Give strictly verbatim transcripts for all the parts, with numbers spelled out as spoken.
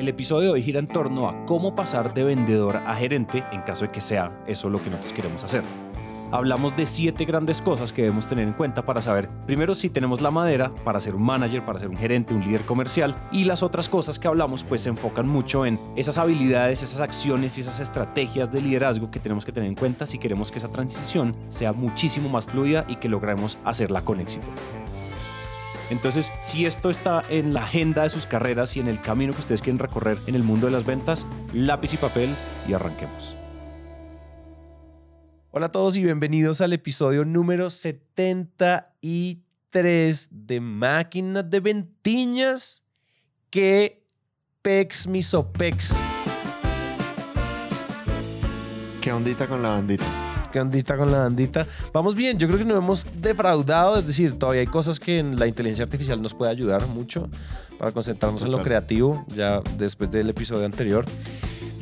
El episodio de hoy gira en torno a cómo pasar de vendedor a gerente en caso de que sea eso lo que nosotros queremos hacer. Hablamos de siete grandes cosas que debemos tener en cuenta para saber, primero, si tenemos la madera para ser un manager, para ser un gerente, un líder comercial, y las otras cosas que hablamos pues se enfocan mucho en esas habilidades, esas acciones y esas estrategias de liderazgo que tenemos que tener en cuenta si queremos que esa transición sea muchísimo más fluida y que logremos hacerla con éxito. Entonces, si esto está en la agenda de sus carreras y en el camino que ustedes quieren recorrer en el mundo de las ventas, lápiz y papel y arranquemos. Hola a todos y bienvenidos al episodio número setenta y tres de Máquina de Ventiñas. ¡Qué pex misopex! ¿Qué ondita con la bandita? ¿Qué ondita con la bandita? Vamos bien, yo creo que no hemos defraudado, es decir, todavía hay cosas que en la inteligencia artificial nos puede ayudar mucho para concentrarnos en lo creativo, ya después del episodio anterior.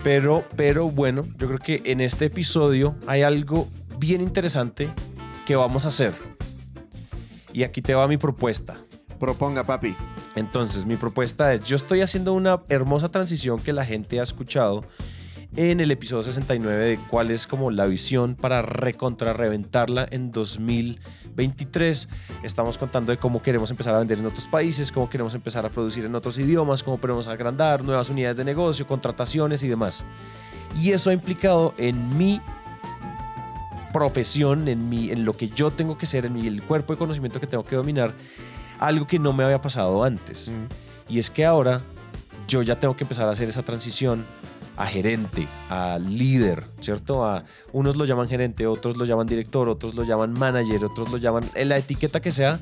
Pero, pero bueno, yo creo que en este episodio hay algo bien interesante que vamos a hacer. Y aquí te va mi propuesta. Proponga, papi. Entonces, mi propuesta es, yo estoy haciendo una hermosa transición que la gente ha escuchado en el episodio sesenta y nueve de cuál es como la visión para recontrarreventarla en dos mil veintitrés. Estamos contando de cómo queremos empezar a vender en otros países, cómo queremos empezar a producir en otros idiomas, cómo podemos agrandar nuevas unidades de negocio, contrataciones y demás. Y eso ha implicado en mi profesión, en, mi, en lo que yo tengo que ser, en mi, el cuerpo de conocimiento que tengo que dominar, algo que no me había pasado antes. Mm. Y es que ahora yo ya tengo que empezar a hacer esa transición a gerente, a líder, ¿cierto? A, unos lo llaman gerente, otros lo llaman director, otros lo llaman manager, otros lo llaman la etiqueta que sea.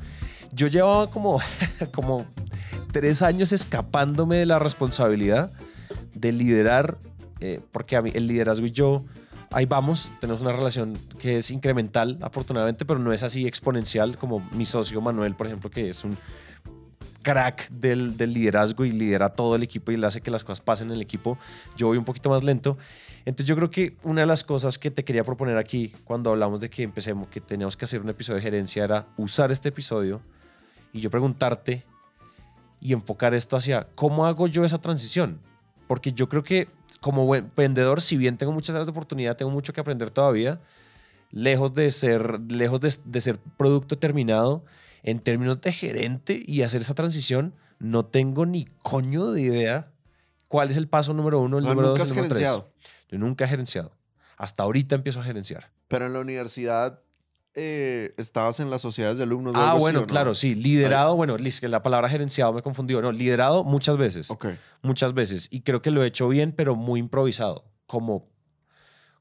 Yo llevaba como, como tres años escapándome de la responsabilidad de liderar, eh, porque a mí, el liderazgo y yo, ahí vamos, tenemos una relación que es incremental, afortunadamente, pero no es así exponencial como mi socio Manuel, por ejemplo, que es un crack del, del liderazgo y lidera todo el equipo y le hace que las cosas pasen en el equipo. Yo voy un poquito más lento. Entonces yo creo que una de las cosas que te quería proponer aquí cuando hablamos de que empecemos, que teníamos que hacer un episodio de gerencia, era usar este episodio y yo preguntarte y enfocar esto hacia cómo hago yo esa transición. Porque yo creo que como buen vendedor, si bien tengo muchas áreas de oportunidad, tengo mucho que aprender todavía, lejos de ser, lejos de, de ser producto terminado, en términos de gerente y hacer esa transición, no tengo ni coño de idea cuál es el paso número uno, el no, número dos, el número gerenciado. tres. Yo nunca he gerenciado. Hasta ahorita empiezo a gerenciar. Pero en la universidad eh, estabas en las sociedades de alumnos. De ah, algo bueno, así, ¿no? Claro, sí. Liderado, Ay. bueno, Liz, que la palabra gerenciado me confundió. No, liderado muchas veces. Okay. Muchas veces. Y creo que lo he hecho bien, pero muy improvisado. Como...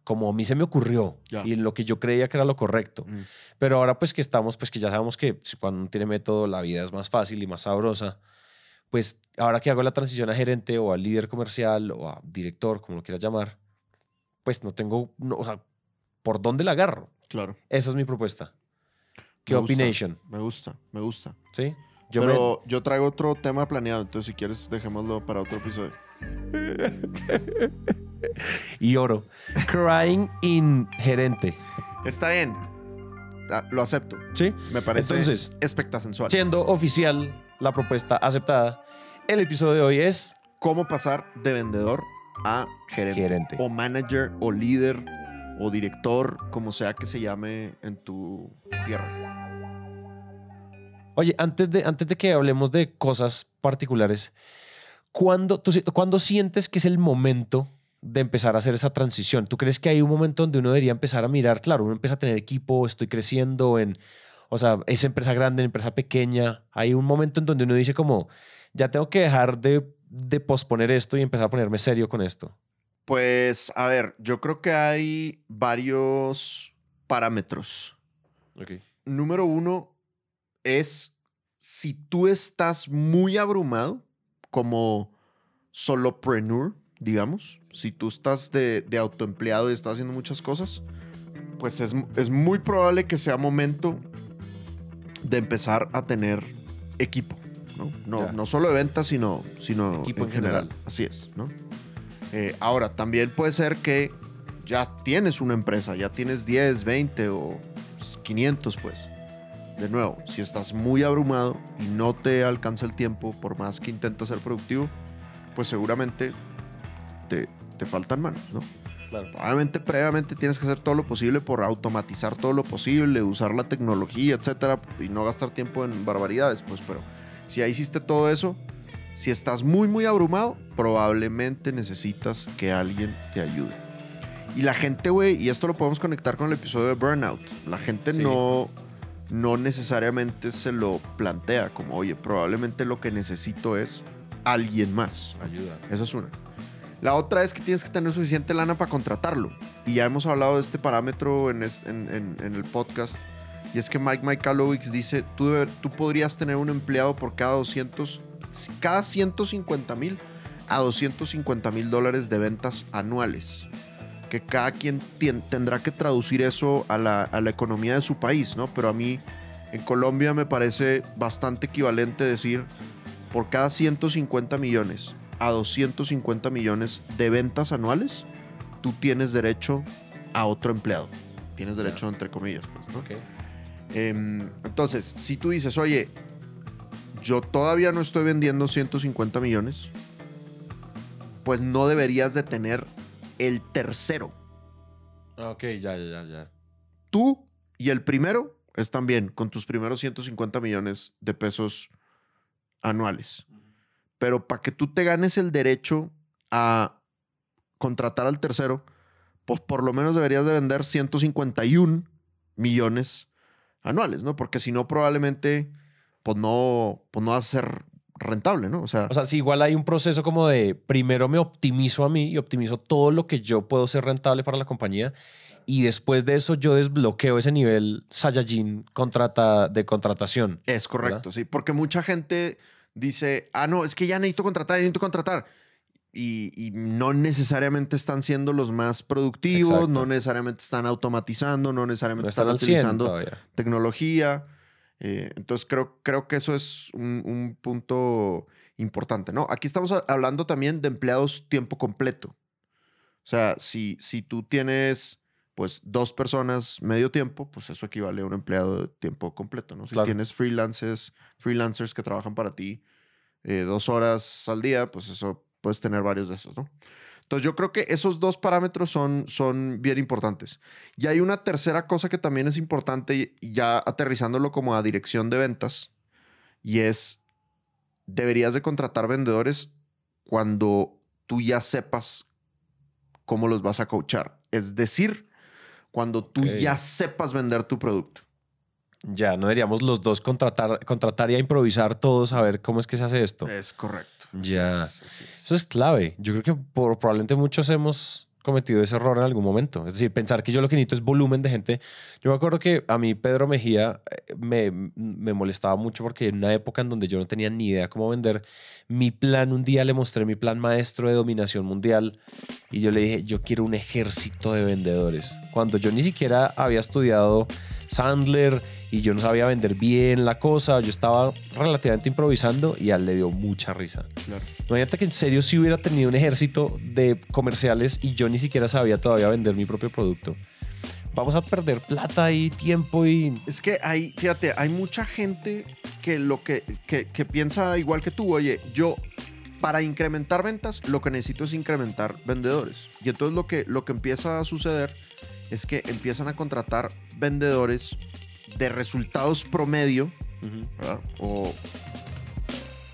como a mí se me ocurrió yeah. y lo que yo creía que era lo correcto. Mm. Pero ahora pues que estamos, pues que ya sabemos que cuando uno tiene método la vida es más fácil y más sabrosa, pues ahora que hago la transición a gerente o a líder comercial o a director, como lo quieras llamar, pues no tengo, no, o sea, ¿por dónde la agarro? Claro. Esa es mi propuesta. ¿Qué opinión? Me gusta, me gusta. ¿Sí? Yo Pero me... yo traigo otro tema planeado, entonces si quieres dejémoslo para otro episodio. Y oro. Crying in gerente. Está bien. Lo acepto. Sí. Me parece Entonces, espectasensual. Siendo oficial la propuesta aceptada, el episodio de hoy es cómo pasar de vendedor a gerente. gerente. O manager, o líder, o director, como sea que se llame en tu tierra. Oye, antes de, antes de que hablemos de cosas particulares, ¿cuándo, tú, ¿cuándo sientes que es el momento de empezar a hacer esa transición? ¿Tú crees que hay un momento donde uno debería empezar a mirar? Claro, uno empieza a tener equipo, estoy creciendo en... O sea, es empresa grande, empresa pequeña. Hay un momento en donde uno dice como, ya tengo que dejar de, de posponer esto y empezar a ponerme serio con esto. Pues, a ver, yo creo que hay varios parámetros. Okay. Número uno es si tú estás muy abrumado como solopreneur, digamos, si tú estás de, de autoempleado y estás haciendo muchas cosas, pues es, es muy probable que sea momento de empezar a tener equipo, ¿no? No, yeah. no solo de ventas, sino, sino equipo en, en general. general. Así es, ¿no? Eh, ahora, también puede ser que ya tienes una empresa, ya tienes diez, veinte o quinientos, pues. De nuevo, si estás muy abrumado y no te alcanza el tiempo por más que intentas ser productivo, pues seguramente te, te faltan manos, ¿no? Claro. Obviamente, previamente tienes que hacer todo lo posible por automatizar todo lo posible, usar la tecnología, etcétera, y no gastar tiempo en barbaridades, pues, pero si ya hiciste todo eso, si estás muy, muy abrumado, probablemente necesitas que alguien te ayude. Y la gente, güey, y esto lo podemos conectar con el episodio de Burnout, la gente sí. no, no necesariamente se lo plantea como, oye, probablemente lo que necesito es alguien más. Ayuda. Esa es una. La otra es que tienes que tener suficiente lana para contratarlo. Y ya hemos hablado de este parámetro en, es, en, en, en el podcast. Y es que Mike Michalowicz dice, tú, debe, tú podrías tener un empleado por cada doscientos, cada ciento cincuenta mil a doscientos cincuenta mil dólares de ventas anuales. Que cada quien tien, tendrá que traducir eso a la, a la economía de su país, ¿no? Pero a mí, en Colombia, me parece bastante equivalente decir, por cada ciento cincuenta millones... a doscientos cincuenta millones de ventas anuales, tú tienes derecho a otro empleado. Tienes derecho, entre comillas, pues, ¿no? Okay. Eh, entonces, si tú dices, oye, yo todavía no estoy vendiendo ciento cincuenta millones, pues no deberías de tener el tercero. Ok, ya, ya, ya. Tú y el primero están bien con tus primeros ciento cincuenta millones de pesos anuales. Pero para que tú te ganes el derecho a contratar al tercero, pues por lo menos deberías de vender ciento cincuenta y un millones anuales, ¿no? Porque si no, probablemente pues no, pues no vas a ser rentable, ¿no? O sea, o sea, si igual hay un proceso como de primero me optimizo a mí y optimizo todo lo que yo puedo ser rentable para la compañía, y después de eso yo desbloqueo ese nivel Saiyajin contrata, de contratación. Es correcto, ¿verdad? Sí, porque mucha gente... dice, ah, no, es que ya necesito contratar, ya necesito contratar. Y, y no necesariamente están siendo los más productivos, exacto, no necesariamente están automatizando, no necesariamente no están, están utilizando tecnología. Eh, entonces creo, creo que eso es un, un punto importante, ¿no? Aquí estamos hablando también de empleados tiempo completo. O sea, si, si tú tienes pues dos personas medio tiempo, pues eso equivale a un empleado de tiempo completo, ¿no? Si claro. tienes freelancers, freelancers que trabajan para ti eh, dos horas al día, pues eso puedes tener varios de esos, ¿no? Entonces yo creo que esos dos parámetros son, son bien importantes. Y hay una tercera cosa que también es importante, ya aterrizándolo como a dirección de ventas, y es, deberías de contratar vendedores cuando tú ya sepas cómo los vas a coachar. Es decir... cuando tú okay. ya sepas vender tu producto. Ya, no deberíamos los dos contratar, contratar y a improvisar todos a ver cómo es que se hace esto. Es correcto. Ya. Así es, así es. Eso es clave. Yo creo que por, probablemente muchos hemos cometido ese error en algún momento. Es decir, pensar que yo lo que necesito es volumen de gente. Yo me acuerdo que a mí Pedro Mejía me, me molestaba mucho porque en una época en donde yo no tenía ni idea cómo vender mi plan, un día le mostré mi plan maestro de dominación mundial y yo le dije, yo quiero un ejército de vendedores. Cuando yo ni siquiera había estudiado Sandler y yo no sabía vender bien la cosa, yo estaba relativamente improvisando y a él le dio mucha risa. Claro. Imagínate que en serio si hubiera tenido un ejército de comerciales y yo ni siquiera sabía todavía vender mi propio producto. Vamos a perder plata y tiempo y... Es que hay, fíjate, hay mucha gente que, lo que, que, que piensa igual que tú. Oye, yo para incrementar ventas lo que necesito es incrementar vendedores. Y entonces lo que, lo que empieza a suceder es que empiezan a contratar vendedores de resultados promedio, uh-huh. ¿verdad? O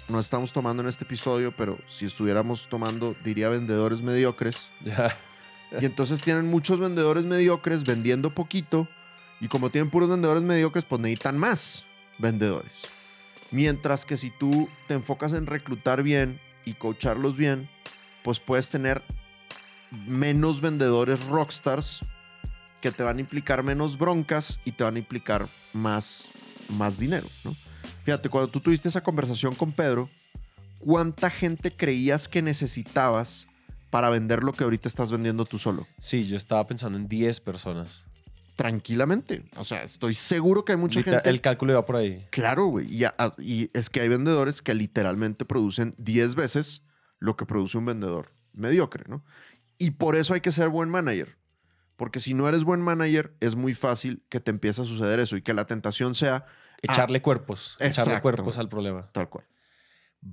no estamos tomando en este episodio, pero si estuviéramos tomando, diría vendedores mediocres. Yeah. Y entonces tienen muchos vendedores mediocres vendiendo poquito, y como tienen puros vendedores mediocres, pues necesitan más vendedores. Mientras que si tú te enfocas en reclutar bien y coacharlos bien, pues puedes tener menos vendedores rockstars que te van a implicar menos broncas y te van a implicar más, más dinero, ¿no? Fíjate, cuando tú tuviste esa conversación con Pedro, ¿cuánta gente creías que necesitabas para vender lo que ahorita estás vendiendo tú solo? Sí, yo estaba pensando en diez personas. Tranquilamente. O sea, estoy seguro que hay mucha Liter- gente... El cálculo iba por ahí. Claro, güey. Y, y es que hay vendedores que literalmente producen diez veces lo que produce un vendedor mediocre, ¿no? Y por eso hay que ser buen manager. Porque si no eres buen manager, es muy fácil que te empiece a suceder eso y que la tentación sea... Echarle a... cuerpos. Exacto. Echarle cuerpos al problema. Tal cual.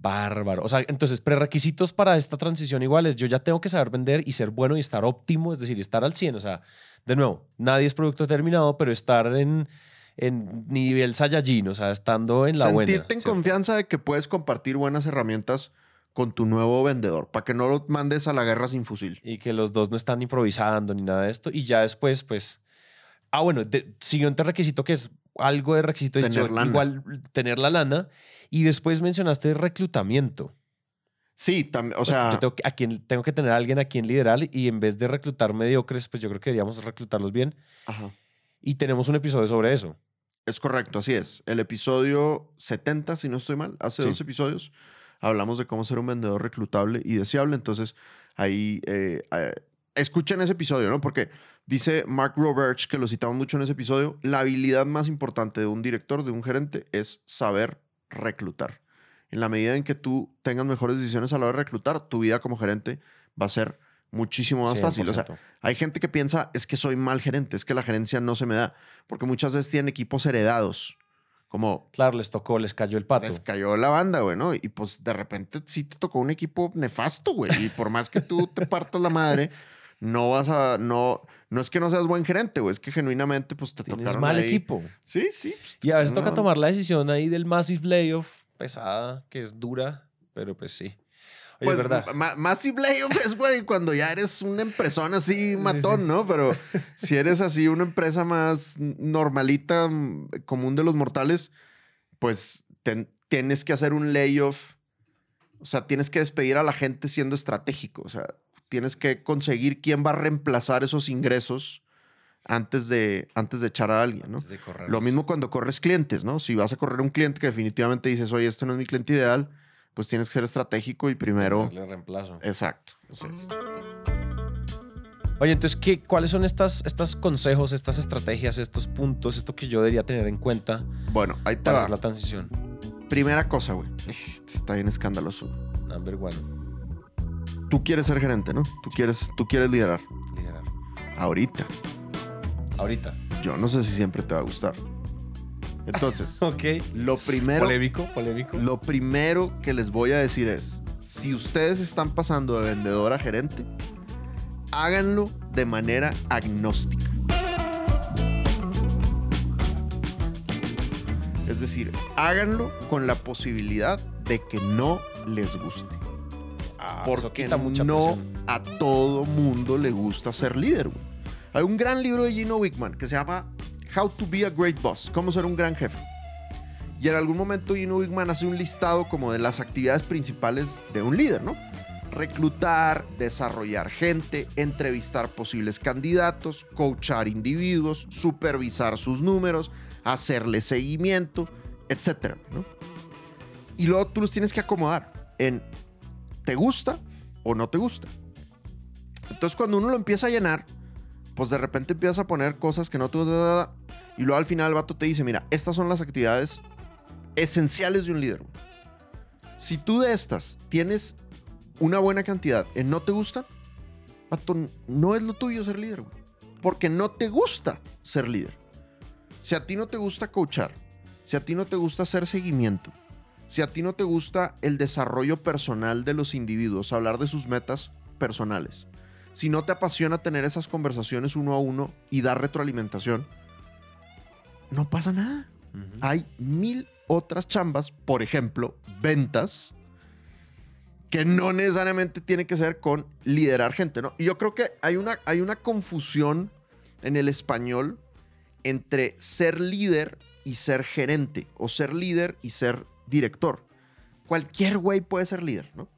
Bárbaro. O sea, entonces, prerequisitos para esta transición iguales. Yo ya tengo que saber vender y ser bueno y estar óptimo, es decir, estar al cien. O sea, de nuevo, nadie es producto terminado, pero estar en, en nivel Saiyajin, o sea, estando en la Sentirte buena. Sentirte en ¿cierto? Confianza de que puedes compartir buenas herramientas con tu nuevo vendedor, para que no lo mandes a la guerra sin fusil. Y que los dos no están improvisando ni nada de esto. Y ya después, pues... Ah, bueno, de, siguiente requisito que es algo de requisito. Tener yo, lana. Igual tener la lana. Y después mencionaste reclutamiento. Sí, tam, o sea... Yo tengo que, a quien, tengo que tener a alguien a quien liderar y en vez de reclutar mediocres, pues yo creo que deberíamos reclutarlos bien. Ajá. Y tenemos un episodio sobre eso. Es correcto, así es. El episodio setenta, si no estoy mal, hace sí. dos episodios, hablamos de cómo ser un vendedor reclutable y deseable. Entonces, ahí... Eh, eh, escuchen ese episodio, ¿no? Porque... Dice Mark Roberge, que lo citamos mucho en ese episodio, la habilidad más importante de un director, de un gerente, es saber reclutar. En la medida en que tú tengas mejores decisiones a la hora de reclutar, tu vida como gerente va a ser muchísimo más cien por ciento fácil. O sea, hay gente que piensa, es que soy mal gerente, es que la gerencia no se me da. Porque muchas veces tienen equipos heredados. Como, claro, les tocó, les cayó el pato. Les cayó la banda, güey, ¿no? Y pues de repente sí te tocó un equipo nefasto, güey. Y por más que tú te partas la madre... No vas a... No, no es que no seas buen gerente, güey. Es que genuinamente pues te tocaron ahí. Tienes mal equipo. Sí, sí. Pues, y a veces no. toca tomar la decisión ahí del massive layoff pesada, que es dura, pero pues sí. Oye, pues, es verdad. Ma massive layoff es, güey, cuando ya eres una empresona así matón, sí, sí. ¿no? Pero si eres así una empresa más normalita, común de los mortales, pues ten tienes que hacer un layoff. O sea, tienes que despedir a la gente siendo estratégico. O sea... Tienes que conseguir quién va a reemplazar esos ingresos antes de, antes de echar a alguien, ¿no? Lo mismo cuando corres clientes, ¿no? Si vas a correr un cliente que definitivamente dices, oye, este no es mi cliente ideal, pues tienes que ser estratégico y primero... Darle reemplazo. Exacto. Sí. Oye, entonces, ¿qué, ¿cuáles son estas, estos consejos, estas estrategias, estos puntos, esto que yo debería tener en cuenta? Bueno, ahí te va. La transición. Primera cosa, güey. Está bien escandaloso. Number one. Tú quieres ser gerente, ¿no? Tú quieres, tú quieres liderar. Liderar. Ahorita. Ahorita. Yo no sé si siempre te va a gustar. Entonces, okay. Lo primero... Polémico, polémico. Lo primero que les voy a decir es, si ustedes están pasando de vendedor a gerente, háganlo de manera agnóstica. Es decir, háganlo con la posibilidad de que no les guste. Ah, porque no a todo mundo le gusta ser líder, güey. Hay un gran libro de Gino Wickman que se llama How to be a great boss, cómo ser un gran jefe. Y en algún momento Gino Wickman hace un listado como de las actividades principales de un líder, ¿no? Reclutar, desarrollar gente, entrevistar posibles candidatos, coachar individuos, supervisar sus números, hacerle seguimiento, etcétera, ¿no? Y luego tú los tienes que acomodar en... ¿Te gusta o no te gusta? Entonces, cuando uno lo empieza a llenar, pues de repente empiezas a poner cosas que no te... Y luego al final el vato te dice, mira, estas son las actividades esenciales de un líder. Si tú de estas tienes una buena cantidad en no te gusta, vato, no es lo tuyo ser líder, güey. Porque no te gusta ser líder. Si a ti no te gusta coachar, si a ti no te gusta hacer seguimiento, si a ti no te gusta el desarrollo personal de los individuos, hablar de sus metas personales, si no te apasiona tener esas conversaciones uno a uno y dar retroalimentación, no pasa nada. Uh-huh. Hay mil otras chambas, por ejemplo, ventas, que no necesariamente tienen que ser con liderar gente, ¿no? Y yo creo que hay una, hay una confusión en el español entre ser líder y ser gerente, o ser líder y ser director. Cualquier güey puede ser líder, ¿no?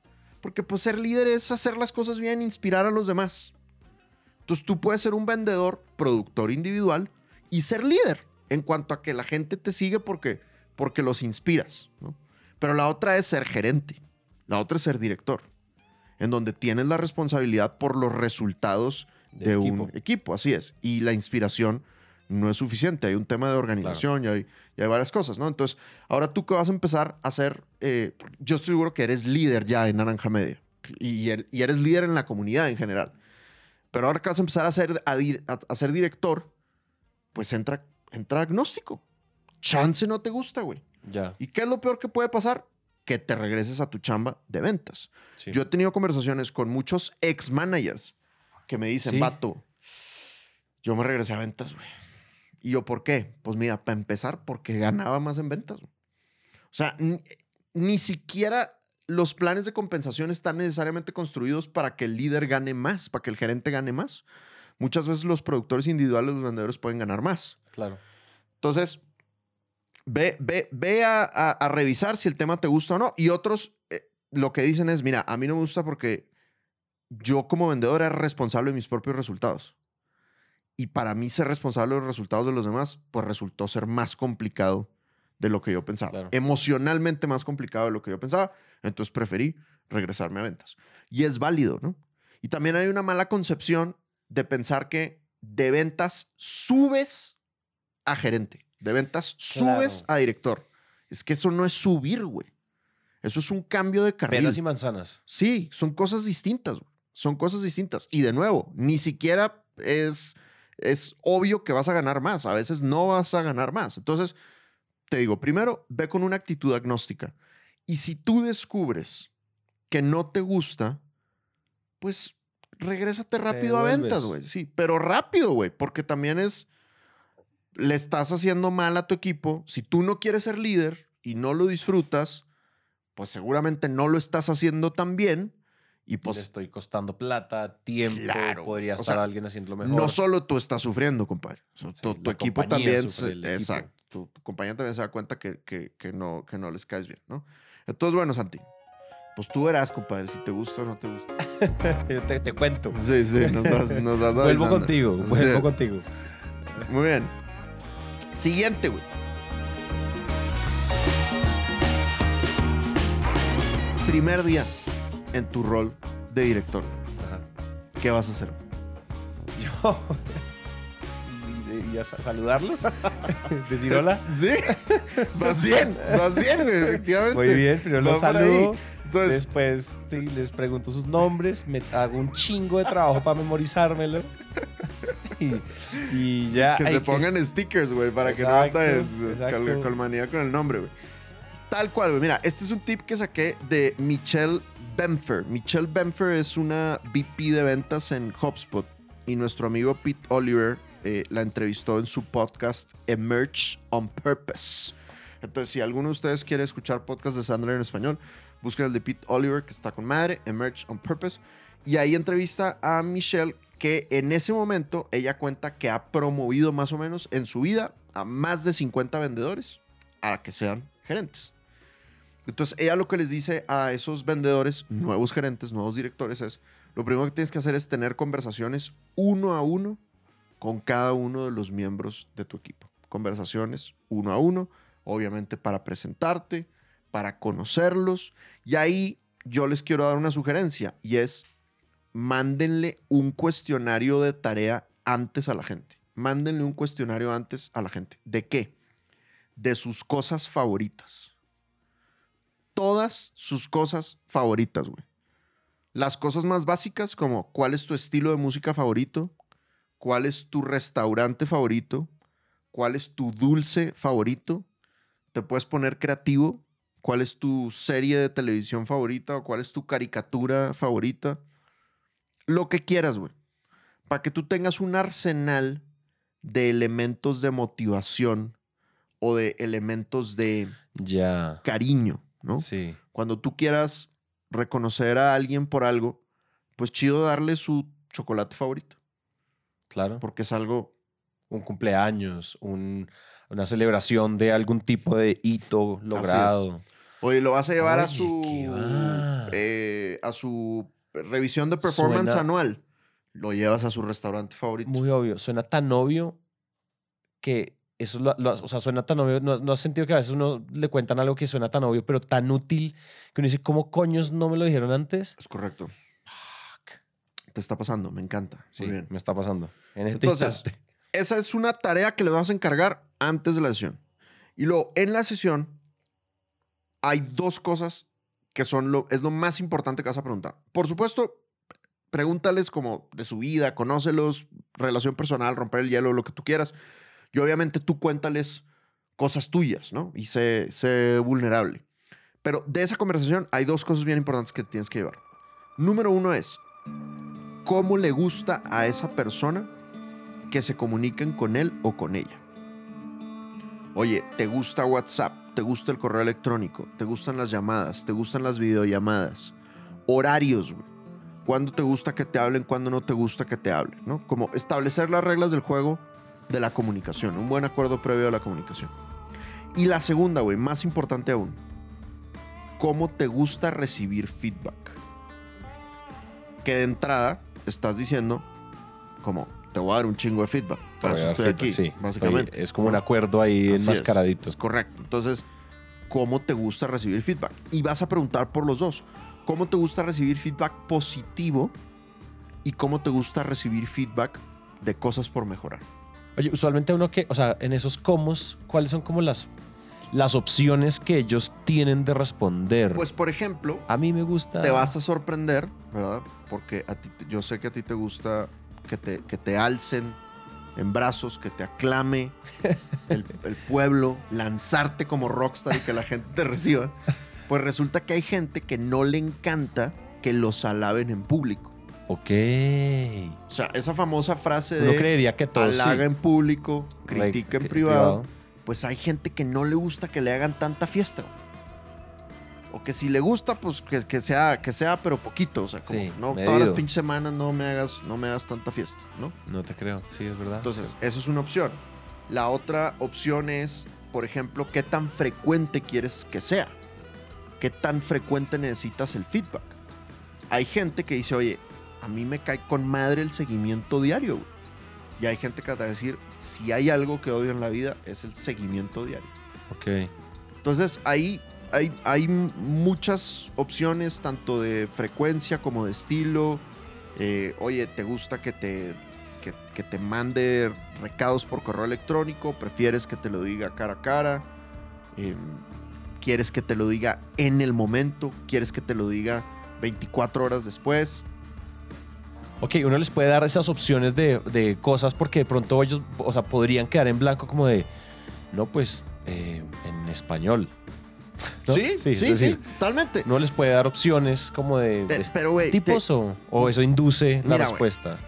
Porque pues ser líder es hacer las cosas bien, inspirar a los demás. Entonces tú puedes ser un vendedor, productor individual y ser líder en cuanto a que la gente te sigue porque, porque los inspiras, ¿no? Pero la otra es ser gerente, la otra es ser director, en donde tienes la responsabilidad por los resultados de, de equipo. Un equipo, así es. Y la inspiración no es suficiente. Hay un tema de organización, claro. y, hay, y hay varias cosas, ¿no? Entonces, ahora tú que vas a empezar a hacer... Eh, yo estoy seguro que eres líder ya en Naranja Media. Y, y eres líder en la comunidad en general. Pero ahora que vas a empezar a ser, a dir, a, a ser director, pues entra, entra agnóstico. Chance no te gusta, güey. Ya. ¿Y qué es lo peor que puede pasar? que te regreses a tu chamba de ventas. Sí. Yo he tenido conversaciones con muchos ex managers que me dicen, sí. vato, yo me regresé a ventas, güey. ¿Y yo por qué? Pues mira, para empezar, porque ganaba más en ventas. Güey. O sea, ni, ni siquiera los planes de compensación están necesariamente construidos para que el líder gane más, para que el gerente gane más. Muchas veces los productores individuales, los vendedores pueden ganar más. Claro. Entonces, ve, ve, ve a, a, a revisar si el tema te gusta o no. Y otros eh, lo que dicen es, mira, a mí no me gusta porque yo como vendedor era responsable de mis propios resultados. Y para mí ser responsable de los resultados de los demás, pues resultó ser más complicado de lo que yo pensaba. Claro. Emocionalmente más complicado de lo que yo pensaba. Entonces preferí regresarme a ventas. Y es válido, ¿no? Y también hay una mala concepción de pensar que de ventas subes a gerente. De ventas subes claro. a director. Es que eso no es subir, güey. Eso es un cambio de carril. Peras y manzanas. Sí, son cosas distintas, güey. Son cosas distintas. Y de nuevo, ni siquiera es... es obvio que vas a ganar más. A veces no vas a ganar más. Entonces, te digo, primero, ve con una actitud agnóstica. Y si tú descubres que no te gusta, pues regrésate rápido a ventas, güey. Sí, pero rápido, güey. Porque también es... le estás haciendo mal a tu equipo. Si tú no quieres ser líder y no lo disfrutas, pues seguramente no lo estás haciendo tan bien. Y pues, le estoy costando plata, tiempo, claro, podría estar o sea, alguien haciendo lo mejor. No solo tú estás sufriendo, compadre. O sea, sí, tu tu equipo también... Se, exacto. Tu, tu compañía también se da cuenta que, que, que, no, que no les caes bien, ¿no? Entonces, bueno, Santi, pues tú verás, compadre, si te gusta o no te gusta. Yo te, te cuento. Sí, sí, nos vas, nos vas avisando. Vuelvo contigo, vuelvo sí. contigo. Muy bien. Siguiente, güey. Primer día en tu rol de director. Ajá. ¿Qué vas a hacer? Yo... ¿Y a saludarlos? ¿Decir hola? Sí. Vas bien, vas bien, efectivamente. Muy bien, pero los saludo. Entonces, después sí, les pregunto sus nombres, me hago un chingo de trabajo para memorizármelo. Y, y ya... Que se pongan que... stickers, güey, para exacto, que no te colmanía con el nombre, güey. Tal cual, güey. Mira, este es un tip que saqué de Michelle Benfer. Michelle Benfer es una V P de ventas en HubSpot y nuestro amigo Pete Oliver eh, la entrevistó en su podcast Emerge on Purpose. Entonces, si alguno de ustedes quiere escuchar podcast de Sandler en español, busquen el de Pete Oliver, que está con madre, Emerge on Purpose. Y ahí entrevista a Michelle, que en ese momento ella cuenta que ha promovido más o menos en su vida a más de cincuenta vendedores a que sean gerentes. Entonces, ella lo que les dice a esos vendedores, nuevos gerentes, nuevos directores, es lo primero que tienes que hacer es tener conversaciones uno a uno con cada uno de los miembros de tu equipo. Conversaciones uno a uno, obviamente para presentarte, para conocerlos. Y ahí yo les quiero dar una sugerencia y es mándenle un cuestionario de tarea antes a la gente. Mándenle un cuestionario antes a la gente. ¿De qué? De sus cosas favoritas. Todas sus cosas favoritas, güey. Las cosas más básicas como cuál es tu estilo de música favorito, cuál es tu restaurante favorito, cuál es tu dulce favorito, te puedes poner creativo, cuál es tu serie de televisión favorita o cuál es tu caricatura favorita, lo que quieras, güey. Para que tú tengas un arsenal de elementos de motivación o de elementos de yeah. cariño. ¿No? Sí. Cuando tú quieras reconocer a alguien por algo, pues chido darle su chocolate favorito. Claro. Porque es algo... Un cumpleaños, un, una celebración de algún tipo de hito logrado. Oye, lo vas a llevar Ay, a su... Eh, a su revisión de performance suena, anual. Lo llevas a su restaurante favorito. Muy obvio. Suena tan obvio que... Eso lo, lo, o sea, suena tan obvio. ¿No, no has sentido que a veces uno le cuentan algo que suena tan obvio, pero tan útil, que uno dice, ¿cómo coños no me lo dijeron antes? Es correcto. Fuck. Te está pasando, me encanta. Sí, muy bien. Me está pasando. En este Entonces, instante. Esa es una tarea que le vas a encargar antes de la sesión. Y luego, en la sesión, hay dos cosas que son lo, es lo más importante que vas a preguntar. Por supuesto, pregúntales como de su vida, conócelos, relación personal, romper el hielo, lo que tú quieras. Y obviamente tú cuéntales cosas tuyas, ¿no? Y sé, sé vulnerable. Pero de esa conversación hay dos cosas bien importantes que tienes que llevar. Número uno es, ¿cómo le gusta a esa persona que se comuniquen con él o con ella? Oye, ¿te gusta WhatsApp? ¿Te gusta el correo electrónico? ¿Te gustan las llamadas? ¿Te gustan las videollamadas? Horarios, güey. ¿Cuándo te gusta que te hablen? ¿Cuándo no te gusta que te hablen? ¿No? Como establecer las reglas del juego de la comunicación. Un buen acuerdo previo a la comunicación. Y la segunda, güey, más importante aún. ¿Cómo te gusta recibir feedback? Que de entrada estás diciendo como, te voy a dar un chingo de feedback. Por eso estoy feedback, aquí, sí, básicamente. Estoy, es como ¿no? un acuerdo ahí así enmascaradito. Es, es correcto. Entonces, ¿cómo te gusta recibir feedback? Y vas a preguntar por los dos. ¿Cómo te gusta recibir feedback positivo? ¿Y cómo te gusta recibir feedback de cosas por mejorar? Oye, usualmente uno que, o sea, en esos comos, ¿cuáles son como las, las opciones que ellos tienen de responder? Pues, por ejemplo, a mí me gusta... Te vas a sorprender, ¿verdad? Porque a ti, yo sé que a ti te gusta que te, que te alcen en brazos, que te aclame el, el pueblo, lanzarte como rockstar y que la gente te reciba. Pues resulta que hay gente que no le encanta que los alaben en público. Ok. O sea, esa famosa frase de... Uno creería que todo alaga sí. en público, critica Re- en privado. privado. Pues hay gente que no le gusta que le hagan tanta fiesta. O que si le gusta, pues que, que, sea, que sea, pero poquito. O sea, como sí, no, todas las pinches semanas no me hagas, no me hagas tanta fiesta, ¿no? No te creo. Sí, es verdad. Entonces, sí. Eso es una opción. La otra opción es, por ejemplo, ¿qué tan frecuente quieres que sea? ¿Qué tan frecuente necesitas el feedback? Hay gente que dice, oye, a mí me cae con madre el seguimiento diario, güey. Y hay gente que va a decir, si hay algo que odio en la vida, es el seguimiento diario. Ok. Entonces, ahí... Hay, hay muchas opciones, tanto de frecuencia como de estilo. Eh, oye, ¿te gusta que te, que, que te mande recados por correo electrónico? ¿Prefieres que te lo diga cara a cara? Eh, ¿Quieres que te lo diga en el momento? ¿Quieres que te lo diga veinticuatro horas después? Ok, uno les puede dar esas opciones de, de cosas porque de pronto ellos, o sea, podrían quedar en blanco como de, no, pues, eh, en español. ¿No? Sí, sí, sí, decir, sí, totalmente. No les puede dar opciones como de, de pero, wey, tipos te, o, o eso induce mira, la respuesta. Wey,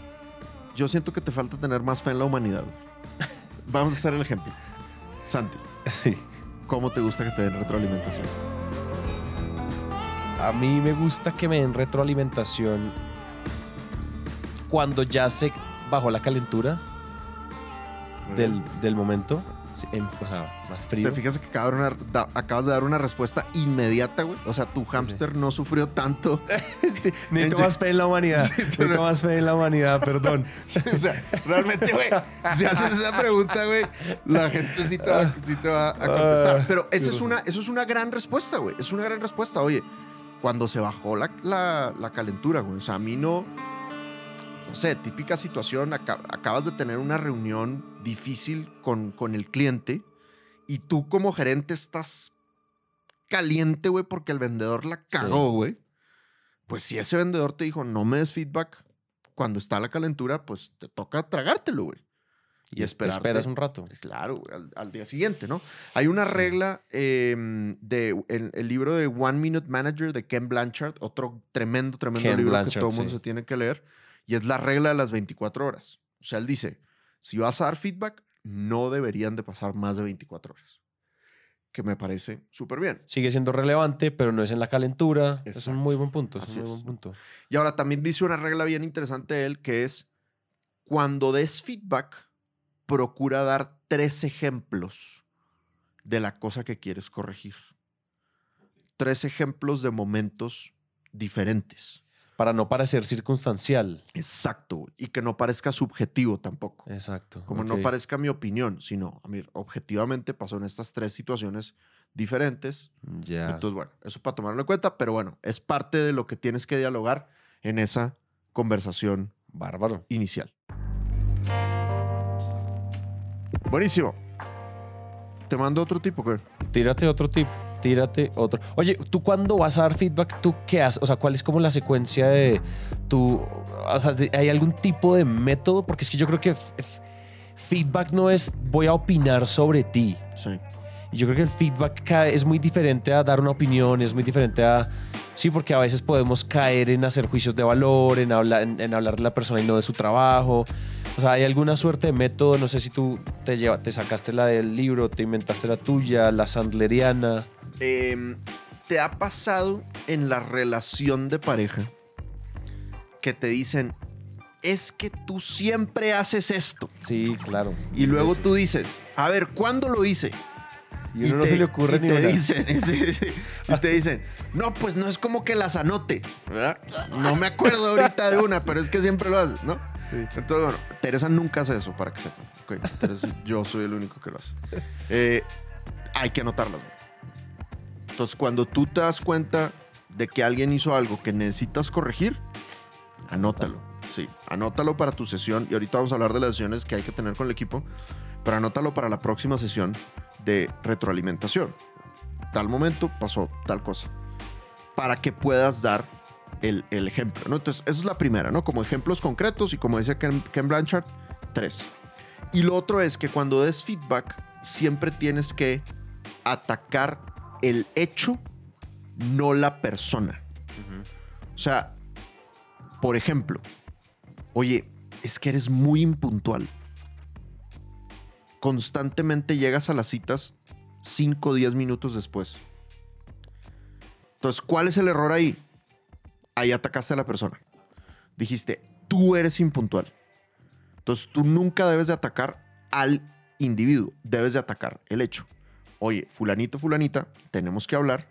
yo siento que te falta tener más fe en la humanidad. Vamos a hacer el ejemplo. Santi, sí. ¿Cómo te gusta que te den retroalimentación? A mí me gusta que me den retroalimentación cuando ya se bajó la calentura del, del momento. En, o sea, más frío. Te fijas que acaba de una, da, acabas de dar una respuesta inmediata, güey. O sea, tu hámster sí. no sufrió tanto. sí. Necesito más fe en la humanidad. Sí, Necesito no. más fe en la humanidad, perdón. O sea, realmente, güey, si haces esa pregunta, güey, la gente sí te va, sí te va a contestar. Pero esa es una, eso es una gran respuesta, güey. Es una gran respuesta. Oye, cuando se bajó la, la, la calentura, güey. O sea, a mí no... No sé, típica situación, acab- acabas de tener una reunión difícil con, con el cliente y tú como gerente estás caliente, güey, porque el vendedor la cagó, güey. Sí. Pues si ese vendedor te dijo, no me des feedback, cuando está la calentura, pues te toca tragártelo, güey. Y esperarte. Esperas un rato. Claro, wey, al, al día siguiente, ¿no? Hay una sí. regla eh, de el, el libro de One Minute Manager de Ken Blanchard, otro tremendo, tremendo Ken libro Blanchard, que todo el mundo sí. se tiene que leer. Y es la regla de las veinticuatro horas. O sea, él dice, si vas a dar feedback, no deberían de pasar más de veinticuatro horas. Que me parece súper bien. Sigue siendo relevante, pero no es en la calentura. Exacto. Es un muy buen punto. Es Así un muy es. buen punto. Y ahora también dice una regla bien interesante de él, que es, cuando des feedback, procura dar tres ejemplos de la cosa que quieres corregir. Tres ejemplos de momentos diferentes. Para no parecer circunstancial. Exacto. Y que no parezca subjetivo tampoco. Exacto. Como okay. no parezca mi opinión, sino, a mí, objetivamente pasó en estas tres situaciones diferentes. Ya. Yeah. Entonces, bueno, eso para tomarlo en cuenta, pero bueno, es parte de lo que tienes que dialogar en esa conversación bárbaro inicial. Buenísimo. ¿Te mando otro tipo, qué? Tírate otro tipo. Tírate otro. Oye, ¿tú cuando vas a dar feedback, tú qué haces? O sea, ¿cuál es como la secuencia de tu... O sea, ¿hay algún tipo de método? Porque es que yo creo que f- f- feedback no es voy a opinar sobre ti. Sí. Y yo creo que el feedback es muy diferente a dar una opinión, es muy diferente a... Sí, porque a veces podemos caer en hacer juicios de valor, en hablar, en, en hablar de la persona y no de su trabajo. O sea, ¿hay alguna suerte de método? No sé si tú te, lleva, te sacaste la del libro, te inventaste la tuya, la sandleriana. Eh, ¿Te ha pasado en la relación de pareja que te dicen, es que tú siempre haces esto? Sí, claro. Y luego tú dices, a ver, ¿cuándo lo hice? Y, uno y no te, se le ocurre y ni te una. Dicen, y te dicen, no, pues no es como que las anote, ¿verdad? No me acuerdo ahorita de una, pero es que siempre lo haces, ¿no? Sí. Entonces, bueno, Teresa nunca hace eso, para que sepan. Okay, Teresa, yo soy el único que lo hace. Eh, hay que anotarlas. Entonces, cuando tú te das cuenta de que alguien hizo algo que necesitas corregir, anótalo. Sí, anótalo para tu sesión. Y ahorita vamos a hablar de las sesiones que hay que tener con el equipo, pero anótalo para la próxima sesión de retroalimentación. Tal momento pasó tal cosa, para que puedas dar el, el ejemplo, ¿no? Entonces, esa es la primera, ¿no? Como ejemplos concretos y como decía Ken, Ken Blanchard, tres. Y lo otro es que cuando des feedback, siempre tienes que atacar el hecho, no la persona. Uh-huh. O sea, por ejemplo, oye, es que eres muy impuntual. Constantemente llegas a las citas cinco o diez minutos después. Entonces, ¿cuál es el error ahí? Ahí atacaste a la persona. Dijiste, tú eres impuntual. Entonces, tú nunca debes de atacar al individuo. Debes de atacar el hecho. Oye, fulanito, fulanita, tenemos que hablar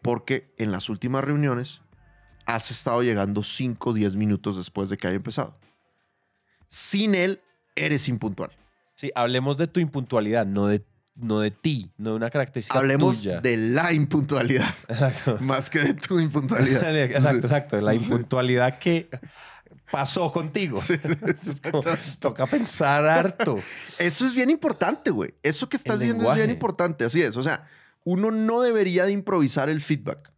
porque en las últimas reuniones has estado llegando cinco o diez minutos después de que haya empezado. Sin él, eres impuntual. Sí, hablemos de tu impuntualidad, no de, no de ti, no de una característica hablemos tuya. Hablemos de la impuntualidad, exacto. Más que de tu impuntualidad. Exacto, exacto. La impuntualidad que pasó contigo. Sí, como, toca pensar harto. Eso es bien importante, güey. Eso que estás el diciendo lenguaje. Es bien importante, así es. O sea, uno no debería de improvisar el feedback.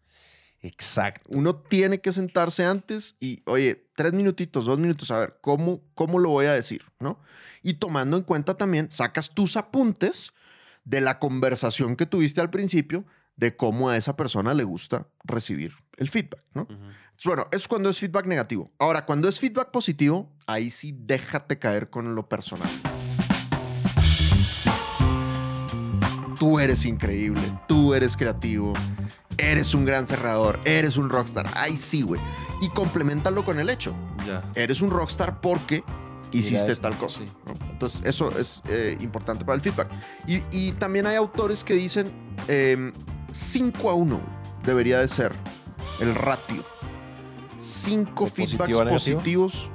Exacto. Uno tiene que sentarse antes y, oye, tres minutitos, dos minutos, a ver, ¿cómo, cómo lo voy a decir? ¿No? Y tomando en cuenta también, sacas tus apuntes de la conversación que tuviste al principio de cómo a esa persona le gusta recibir el feedback, ¿no? Uh-huh. Entonces, bueno, eso es cuando es feedback negativo. Ahora, cuando es feedback positivo, ahí sí déjate caer con lo personal. Tú eres increíble, tú eres creativo, eres un gran cerrador, eres un rockstar. Ay, sí, güey. Y complementalo con el hecho. Ya. Eres un rockstar porque hiciste tal cosa. Sí. ¿No? Entonces, eso es eh, importante para el feedback. Y, y también hay autores que dicen eh, cinco a uno debería de ser el ratio. cinco feedbacks positivo positivos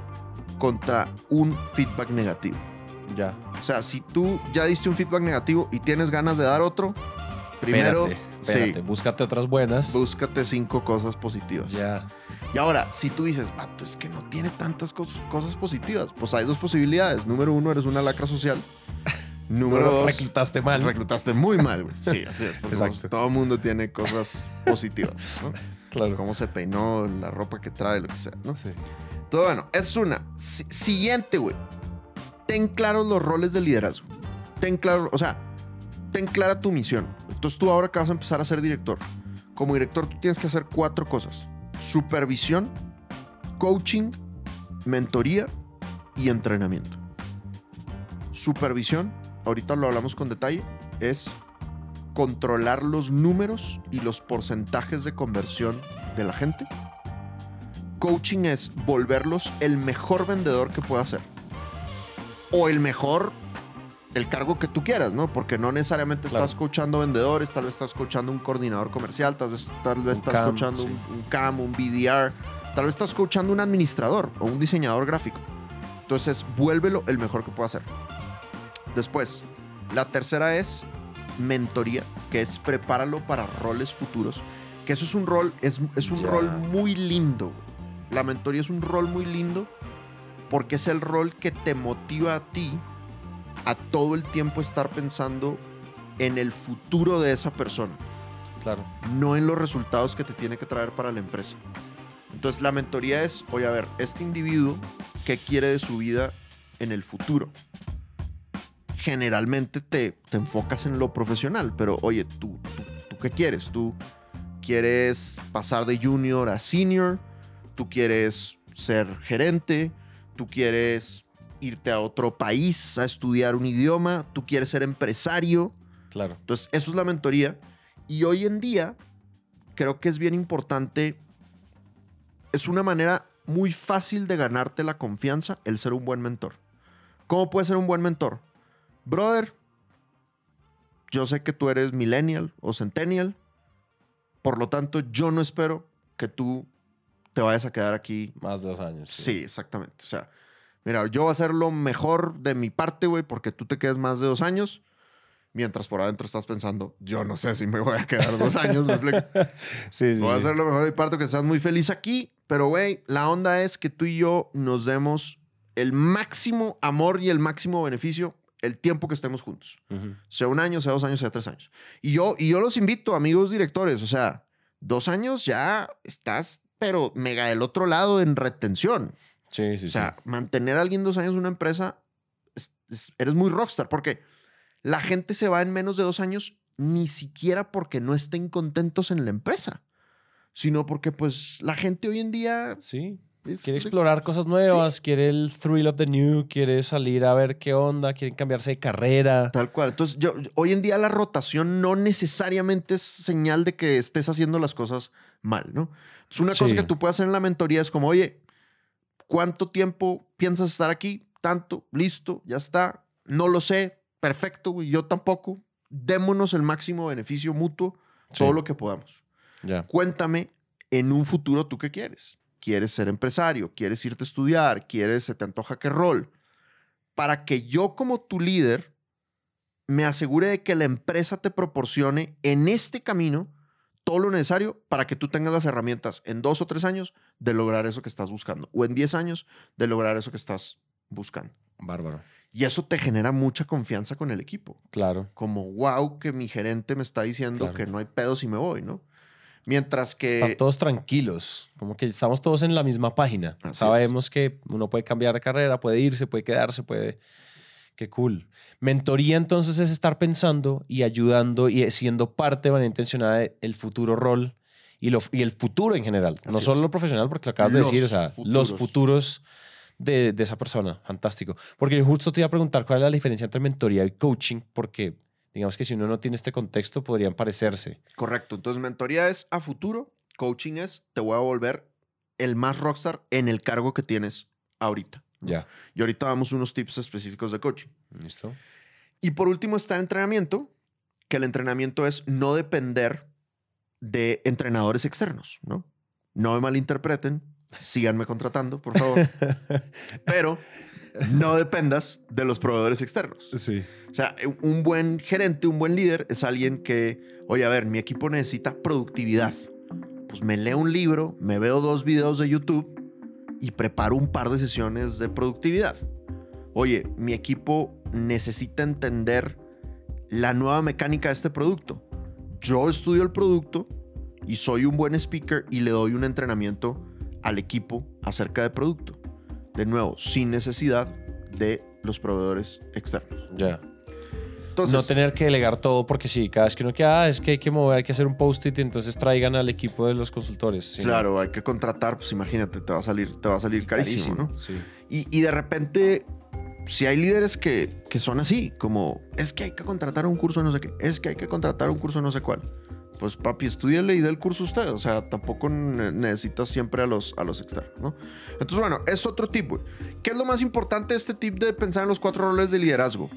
contra un feedback negativo. Ya. O sea, si tú ya diste un feedback negativo y tienes ganas de dar otro, primero... Espérate, espérate, sí, búscate otras buenas. Búscate cinco cosas positivas. Ya. Y ahora, si tú dices, vato, es que no tiene tantas cosas, cosas positivas, pues hay dos posibilidades. Número uno, eres una lacra social. Número dos... Reclutaste mal. Reclutaste muy mal, güey. Sí, así es. Exacto. Todo el mundo tiene cosas positivas, ¿no? Claro. Cómo se peinó, la ropa que trae, lo que sea, ¿no? Sí. Todo bueno. Es una. S- siguiente, güey. Ten claros los roles de liderazgo. Ten claro, o sea, ten clara tu misión. Entonces tú ahora que vas a empezar a ser director, como director tú tienes que hacer cuatro cosas. Supervisión, coaching, mentoría y entrenamiento. Supervisión, ahorita lo hablamos con detalle, es controlar los números y los porcentajes de conversión de la gente. Coaching es volverlos el mejor vendedor que pueda ser. O el mejor, el cargo que tú quieras, ¿no? Porque no necesariamente claro. Estás coachando vendedores, tal vez estás coachando un coordinador comercial, tal vez, tal vez estás cam, coachando sí. un, un C A M, un B D R, tal vez estás coachando un administrador o un diseñador gráfico. Entonces, vuélvelo el mejor que pueda hacer. Después, la tercera es mentoría, que es prepáralo para roles futuros. Que eso es un rol, es, es un yeah. rol muy lindo. La mentoría es un rol muy lindo. Porque es el rol que te motiva a ti a todo el tiempo estar pensando en el futuro de esa persona. Claro. No en los resultados que te tiene que traer para la empresa. Entonces, la mentoría es, oye, a ver, este individuo, ¿qué quiere de su vida en el futuro? generalmente te, te enfocas en lo profesional, pero oye, ¿tú, tú, ¿tú qué quieres? ¿Tú quieres pasar de junior a senior? ¿Tú quieres ser gerente? ¿Tú quieres irte a otro país a estudiar un idioma? ¿Tú quieres ser empresario? Claro. Entonces, eso es la mentoría. Y hoy en día, creo que es bien importante. Es una manera muy fácil de ganarte la confianza el ser un buen mentor. ¿Cómo puedes ser un buen mentor? Brother, yo sé que tú eres millennial o centennial. Por lo tanto, yo no espero que tú te vayas a quedar aquí más de dos años. Sí, sí, exactamente. O sea, mira, yo voy a hacer lo mejor de mi parte, güey, porque tú te quedes más de dos años. Mientras por adentro estás pensando, yo no sé si me voy a quedar dos años. Me sí, sí, voy a hacer lo mejor de mi parte, que estás muy feliz aquí. Pero, güey, la onda es que tú y yo nos demos el máximo amor y el máximo beneficio el tiempo que estemos juntos. Uh-huh. Sea un año, sea dos años, sea tres años. Y yo, y yo los invito, amigos directores. O sea, dos años ya estás, pero mega del otro lado en retención. Sí, sí, o sea, sí. Mantener a alguien dos años en una empresa, es, es, eres muy rockstar. Porque la gente se va en menos de dos años ni siquiera porque no estén contentos en la empresa, sino porque pues la gente hoy en día... Sí, es, quiere explorar cosas nuevas, sí. Quiere el thrill of the new, quiere salir a ver qué onda, quieren cambiarse de carrera. Tal cual. Entonces, yo, hoy en día la rotación no necesariamente es señal de que estés haciendo las cosas mal, ¿no? Es una sí. cosa que tú puedes hacer en la mentoría es como, oye, ¿cuánto tiempo piensas estar aquí? Tanto, listo, ya está, no lo sé. Perfecto, güey. Yo tampoco. Démonos el máximo beneficio mutuo, sí. todo lo que podamos. Yeah. Cuéntame en un futuro tú qué quieres. ¿Quieres ser empresario? ¿Quieres irte a estudiar? ¿Quieres, se te antoja qué rol? Para que yo como tu líder me asegure de que la empresa te proporcione en este camino todo lo necesario para que tú tengas las herramientas en dos o tres años de lograr eso que estás buscando. O en diez años de lograr eso que estás buscando. Bárbaro. Y eso te genera mucha confianza con el equipo. Claro. Como, wow, que mi gerente me está diciendo claro. que no hay pedos y me voy, ¿no? Mientras que... Están todos tranquilos. Como que estamos todos en la misma página. Así Sabemos es. que uno puede cambiar de carrera, puede irse, puede quedarse, puede... Qué cool. Mentoría, entonces, es estar pensando y ayudando y siendo parte de manera intencionada del futuro rol y, lo, y el futuro en general. Así no es. Solo lo profesional, porque lo acabas los de decir. O sea, futuros. los futuros... De, de esa persona. Fantástico. Porque justo te iba a preguntar cuál es la diferencia entre mentoría y coaching, porque digamos que si uno no tiene este contexto, podrían parecerse. Correcto. Entonces, mentoría es a futuro. Coaching es, te voy a volver el más rockstar en el cargo que tienes ahorita. ¿no? Ya. Y ahorita damos unos tips específicos de coaching. Listo. Y por último está el entrenamiento, que el entrenamiento es no depender de entrenadores externos, ¿no? No me malinterpreten. Síganme contratando, por favor. Pero no dependas de los proveedores externos. Sí. O sea, un buen gerente, un buen líder es alguien que, oye, a ver, mi equipo necesita productividad. Pues me leo un libro, me veo dos videos de YouTube y preparo un par de sesiones de productividad. Oye, mi equipo necesita entender la nueva mecánica de este producto. Yo estudio el producto y soy un buen speaker y le doy un entrenamiento al equipo acerca de producto. De nuevo, sin necesidad de los proveedores externos. Ya. Yeah. Entonces, no tener que delegar todo porque sí, cada vez que uno queda, ah, es que hay que mover, hay que hacer un post-it, entonces traigan al equipo de los consultores. ¿Sí? Claro, hay que contratar, pues imagínate, te va a salir, te va a salir carísimo, carísimo, ¿no? Sí. Y, y de repente, si hay líderes que, que son así, como, es que hay que contratar un curso no sé qué, es que hay que contratar un curso no sé cuál. Pues papi, estúdiale y dé el curso usted. O sea, tampoco necesitas siempre a los, a los externos, ¿no? Entonces, bueno, es otro tip, güey. ¿Qué es lo más importante de este tip de pensar en los cuatro roles de liderazgo?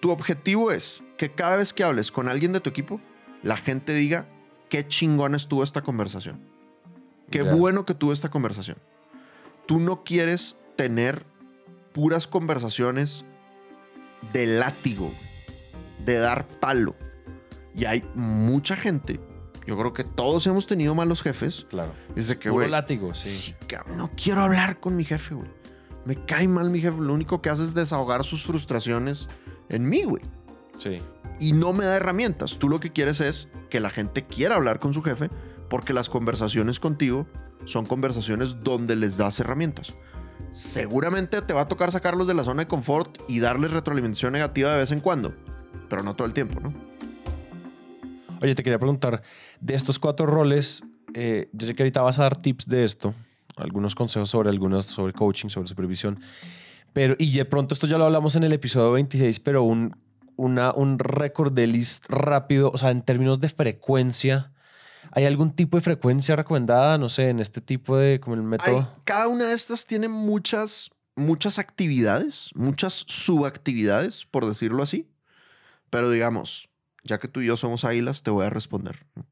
Tu objetivo es que cada vez que hables con alguien de tu equipo, la gente diga qué chingón estuvo esta conversación. Qué yeah. bueno que tuvo esta conversación. Tú no quieres tener puras conversaciones de látigo, de dar palo. Y hay mucha gente, yo creo que todos hemos tenido malos jefes. Claro. Desde que, güey, látigo, sí. No quiero hablar con mi jefe, güey. Me cae mal mi jefe. Lo único que hace es desahogar sus frustraciones en mí, güey. Sí. Y no me da herramientas. Tú lo que quieres es que la gente quiera hablar con su jefe porque las conversaciones contigo son conversaciones donde les das herramientas. seguramente te va a tocar sacarlos de la zona de confort y darles retroalimentación negativa de vez en cuando, pero no todo el tiempo, ¿no? Oye, te quería preguntar, de estos cuatro roles, eh, yo sé que ahorita vas a dar tips de esto, algunos consejos sobre algunas, sobre coaching, sobre supervisión, pero, y de pronto esto ya lo hablamos en el episodio veintiséis, pero un, una, un récord de list rápido, o sea, en términos de frecuencia, ¿hay algún tipo de frecuencia recomendada? No sé, en este tipo de, como el método. Hay, cada una de estas tiene muchas, muchas actividades, muchas subactividades, por decirlo así, pero digamos, ya que tú y yo somos águilas, te voy a responder, ¿no?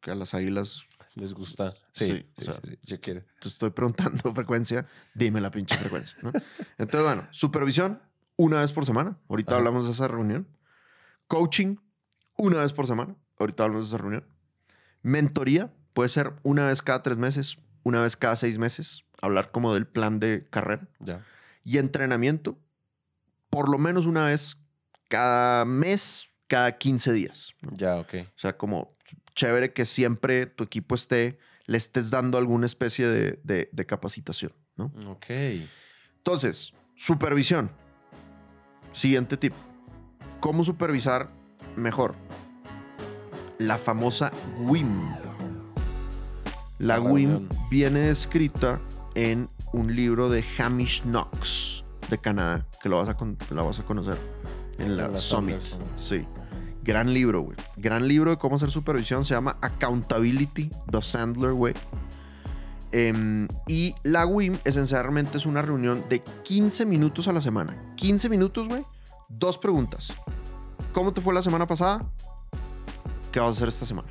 Que a las águilas les gusta. Sí, sí, sí, o sea, sí, sí, yo quiero. Te estoy preguntando frecuencia, dime la pinche frecuencia, ¿no? Entonces, bueno, supervisión, una vez por semana. Ahorita Ajá. hablamos de esa reunión. Coaching, una vez por semana. Ahorita hablamos de esa reunión. Mentoría, puede ser una vez cada tres meses, una vez cada seis meses. Hablar como del plan de carrera. Ya. Y entrenamiento, por lo menos una vez cada mes, cada quince días, ¿no? Ya, ok. O sea, como chévere que siempre tu equipo esté, le estés dando alguna especie de, de, de capacitación, ¿no? Ok. Entonces, supervisión. Siguiente tip. ¿Cómo supervisar mejor? La famosa W I M. La, la W I M viene descrita en un libro de Hamish Knox de Canadá, que lo vas a, la vas a conocer en la, la Summit. Sandler, sí. Gran libro, güey. Gran libro de cómo hacer supervisión. Se llama Accountability the Sandler way. Eh, y la W I M esencialmente es una reunión de quince minutos a la semana. quince minutos, güey. Dos preguntas. ¿Cómo te fue la semana pasada? ¿Qué vas a hacer esta semana?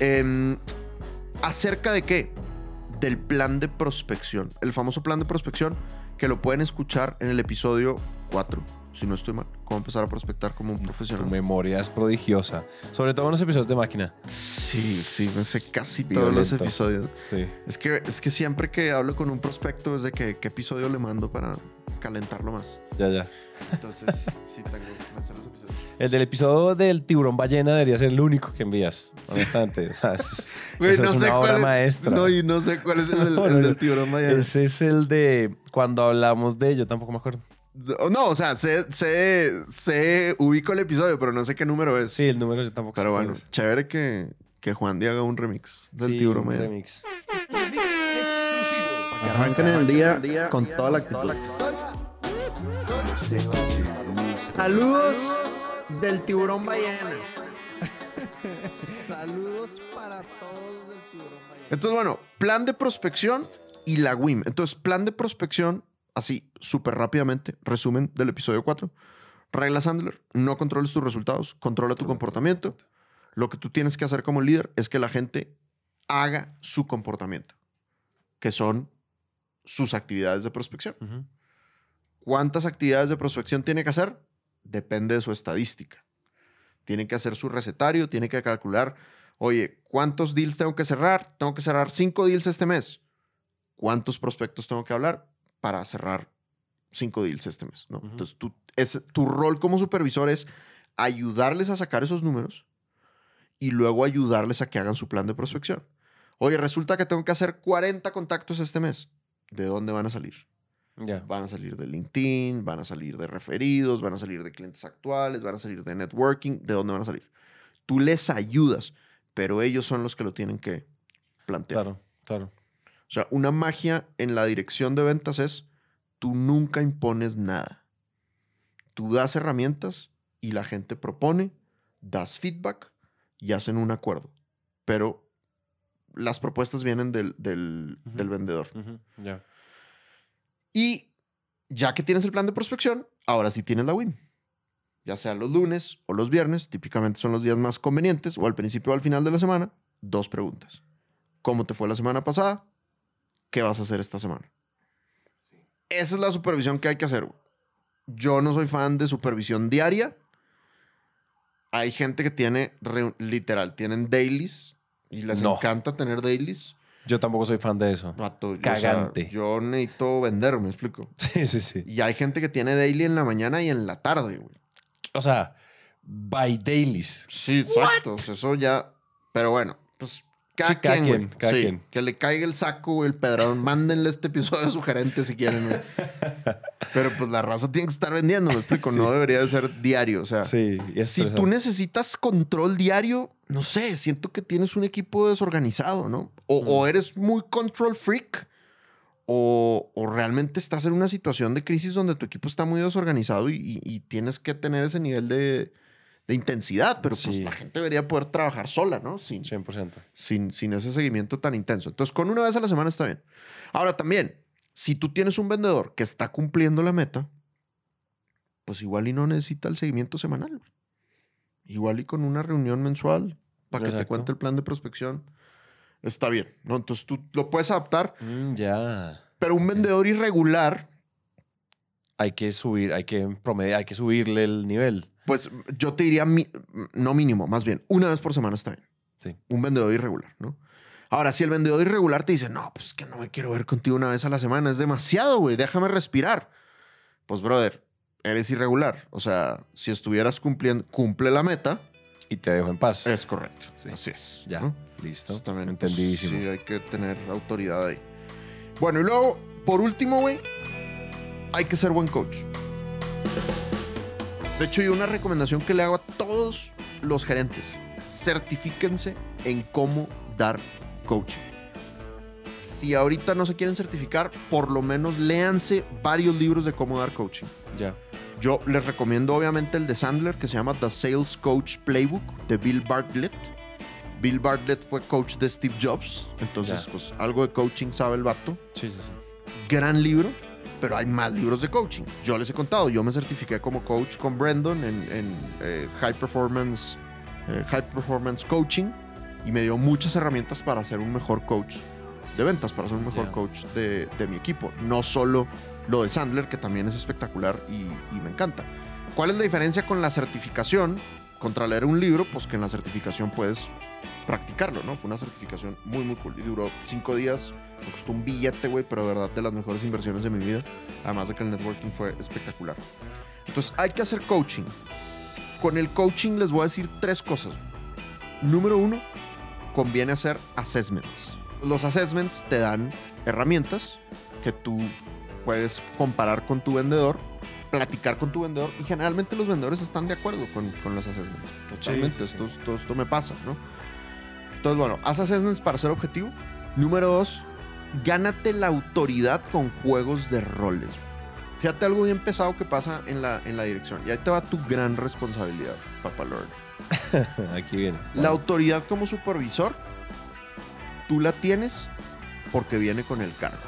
Eh, ¿Acerca de qué? Del plan de prospección. El famoso plan de prospección que lo pueden escuchar en el episodio cuatro. Si no estoy mal, cómo empezar a prospectar como un profesional. Tu memoria es prodigiosa. Sobre todo en los episodios de Máquina. Sí, sí, me sé casi Violento. Todos los episodios. Sí. Es que, es que siempre que hablo con un prospecto es de que, qué episodio le mando para calentarlo más. Ya, ya. Entonces, sí, tengo que hacer los episodios. El del episodio del tiburón ballena debería ser el único que envías. Honestamente. O sea, es, Wey, eso no es sé una obra es, maestra. No, y no sé cuál es el, el del tiburón ballena. Ese es el de cuando hablamos de... Yo tampoco me acuerdo. No, o sea, se, se, se ubico el episodio, pero no sé qué número es. Sí, el número yo tampoco sé. Pero bueno, es. Chévere que, que Juan Di haga un remix del sí, tiburón ballena. Remix. Remix exclusivo. Para que arranquen el día, el día con día, toda la actitud. Saludos del tiburón ballena. Saludos para todos del tiburón ballena. Entonces, bueno, plan de prospección y la W I M. Entonces, plan de prospección, así, súper rápidamente, resumen del episodio cuatro. Regla Sandler, no controles tus resultados, controla tu comportamiento. Lo que tú tienes que hacer como líder es que la gente haga su comportamiento, que son sus actividades de prospección. Uh-huh. ¿Cuántas actividades de prospección tiene que hacer? Depende de su estadística. Tiene que hacer su recetario, tiene que calcular, oye, ¿cuántos deals tengo que cerrar? Tengo que cerrar cinco deals este mes. ¿Cuántos prospectos tengo que hablar para cerrar cinco deals este mes? ¿No? Uh-huh. Entonces, tú, es, tu rol como supervisor es ayudarles a sacar esos números y luego ayudarles a que hagan su plan de prospección. Oye, resulta que tengo que hacer cuarenta contactos este mes. ¿De dónde van a salir? Yeah. Van a salir de LinkedIn, van a salir de referidos, van a salir de clientes actuales, van a salir de networking. ¿De dónde van a salir? Tú les ayudas, pero ellos son los que lo tienen que plantear. Claro, claro. O sea, una magia en la dirección de ventas es tú nunca impones nada. Tú das herramientas y la gente propone, das feedback y hacen un acuerdo. Pero las propuestas vienen del, del, uh-huh. del vendedor. Uh-huh. Ya. Yeah. Y ya que tienes el plan de prospección, ahora sí tienes la W I M. Ya sea los lunes o los viernes, típicamente son los días más convenientes, o al principio o al final de la semana, dos preguntas. ¿Cómo te fue la semana pasada? ¿Qué vas a hacer esta semana? Sí. Esa es la supervisión que hay que hacer. Yo no soy fan de supervisión diaria. Hay gente que tiene, literal, tienen dailies y les no. encanta tener dailies. Yo tampoco soy fan de eso. Rato, yo, Cagante. O sea, yo necesito vender, ¿me explico? Sí, sí, sí. Y hay gente que tiene daily en la mañana y en la tarde, güey. O sea, by dailies. Sí, exacto. What? Eso ya... Pero bueno, pues Cada, sí, cada quien, quien, cada sí, quien. Que le caiga el saco, güey, el pedradón. Mándenle este episodio a su gerente si quieren, güey. Pero pues la raza tiene que estar vendiendo, me explico. Sí. No debería de ser diario, o sea. Sí, es si tú necesitas control diario, no sé, siento que tienes un equipo desorganizado, ¿no? O, mm. o eres muy control freak o, o realmente estás en una situación de crisis donde tu equipo está muy desorganizado y, y, y tienes que tener ese nivel de... de intensidad, pero sí, pues la gente debería poder trabajar sola, ¿no? Sin, cien por ciento. Sin, sin ese seguimiento tan intenso. Entonces, con una vez a la semana está bien. Ahora también, si tú tienes un vendedor que está cumpliendo la meta, pues igual y no necesita el seguimiento semanal. Igual y con una reunión mensual para Exacto. que te cuente el plan de prospección, está bien, ¿no? Entonces, tú lo puedes adaptar. Mm, ya. Yeah. Pero un okay. vendedor irregular... Hay que subir, hay que promediar, hay que subirle el nivel. Pues yo te diría, mi, no mínimo, más bien, una vez por semana está bien. Sí. Un vendedor irregular, ¿no? Ahora, si el vendedor irregular te dice, no, pues que no me quiero ver contigo una vez a la semana, es demasiado, güey, déjame respirar. Pues, brother, eres irregular. O sea, si estuvieras cumpliendo, cumple la meta. Y te dejo en paz. Es correcto. Sí. Así es. Ya, ¿no? Listo. Eso también, entendidísimo. Pues, sí, hay que tener autoridad ahí. Bueno, y luego, por último, güey, hay que ser buen coach. De hecho, yo una recomendación que le hago a todos los gerentes. Certifíquense en cómo dar coaching. Si ahorita no se quieren certificar, por lo menos léanse varios libros de cómo dar coaching. Ya. Yo les recomiendo obviamente el de Sandler, que se llama The Sales Coach Playbook, de Bill Bartlett. Bill Bartlett fue coach de Steve Jobs. Entonces, ya. pues algo de coaching sabe el vato. Sí, sí, sí. Gran libro. Pero hay más libros de coaching. Yo les he contado, yo me certifiqué como coach con Brendon en, en eh, High Performance eh, High Performance Coaching y me dio muchas herramientas para ser un mejor coach de ventas, para ser un mejor yeah. coach de, de mi equipo. No solo lo de Sandler, que también es espectacular y, y me encanta. ¿Cuál es la diferencia con la certificación contra leer un libro? Pues que en la certificación puedes practicarlo, ¿no? Fue una certificación muy, muy cool. Y duró cinco días. Me costó un billete, güey, pero de verdad de las mejores inversiones de mi vida. Además de que el networking fue espectacular. Entonces, hay que hacer coaching. Con el coaching les voy a decir tres cosas. Número uno, conviene hacer assessments. Los assessments te dan herramientas que tú puedes comparar con tu vendedor, platicar con tu vendedor, y generalmente los vendedores están de acuerdo con, con los assessments. Totalmente, sí, sí, sí. Esto, esto, esto me pasa, ¿no? Entonces, bueno, haz assessments para ser objetivo. Número dos, gánate la autoridad con juegos de roles. Fíjate algo bien pesado que pasa en la, en la dirección. Y ahí te va tu gran responsabilidad, papá Lord. Aquí viene. La autoridad como supervisor, tú la tienes porque viene con el cargo.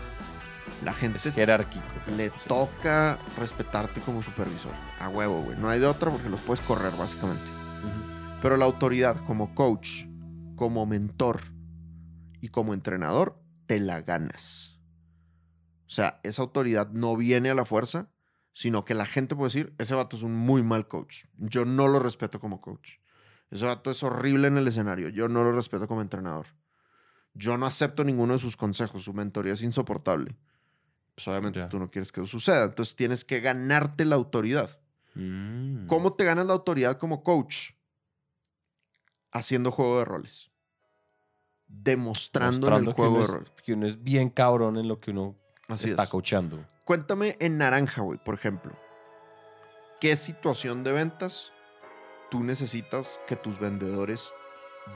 La gente es jerárquico. Le sí. toca respetarte como supervisor. A huevo, güey. No hay de otra porque los puedes correr, básicamente. Uh-huh. Pero la autoridad como coach, como mentor y como entrenador, te la ganas. O sea, esa autoridad no viene a la fuerza, sino que la gente puede decir, ese vato es un muy mal coach. Yo no lo respeto como coach. Ese vato es horrible en el escenario. Yo no lo respeto como entrenador. Yo no acepto ninguno de sus consejos. Su mentoría es insoportable. Pues obviamente yeah. tú no quieres que eso suceda. Entonces tienes que ganarte la autoridad. Mm. ¿Cómo te ganas la autoridad como coach? Haciendo juego de roles. Demostrando, Demostrando en el juego de roles. Que uno es bien cabrón en lo que uno Así está es. coachando. Cuéntame en Naranja, güey, por ejemplo. ¿Qué situación de ventas tú necesitas que tus vendedores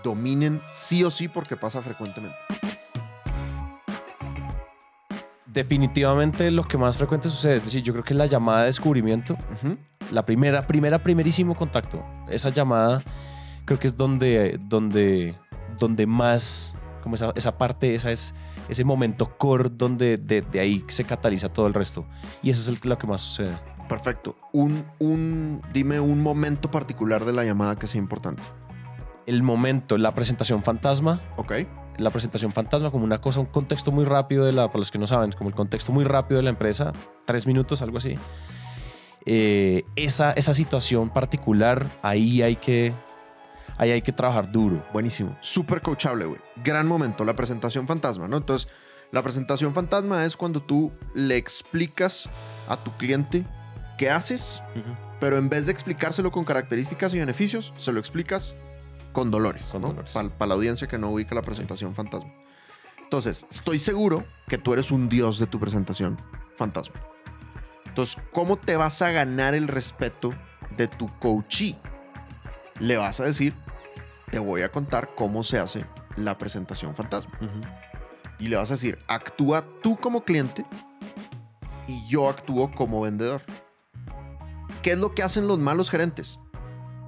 dominen sí o sí porque pasa frecuentemente? Definitivamente lo que más frecuente sucede, es decir, yo creo que es la llamada de descubrimiento, uh-huh. la primera, primera, primerísimo contacto. Esa llamada creo que es donde, donde, donde más, como esa, esa parte, esa es, ese momento core donde de, de ahí se cataliza todo el resto. Y eso es el, lo que más sucede. Perfecto. Un, un, dime un momento particular de la llamada que sea importante. El momento, la presentación fantasma. Ok. La presentación fantasma como una cosa, un contexto muy rápido de la, para los que no saben, como el contexto muy rápido de la empresa, tres minutos, algo así. Eh, esa, esa situación particular, ahí hay que, ahí hay que trabajar duro. Buenísimo. Súper coachable, güey. Gran momento, la presentación fantasma, ¿no? Entonces, la presentación fantasma es cuando tú le explicas a tu cliente qué haces, uh-huh. pero en vez de explicárselo con características y beneficios, se lo explicas con dolores, con ¿no? dolores. Para pa la audiencia que no ubica la presentación fantasma. Entonces, estoy seguro que tú eres un dios de tu presentación fantasma. Entonces, ¿cómo te vas a ganar el respeto de tu coachee? Le vas a decir, te voy a contar cómo se hace la presentación fantasma. Uh-huh. Y le vas a decir, actúa tú como cliente y yo actúo como vendedor. ¿Qué es lo que hacen los malos gerentes?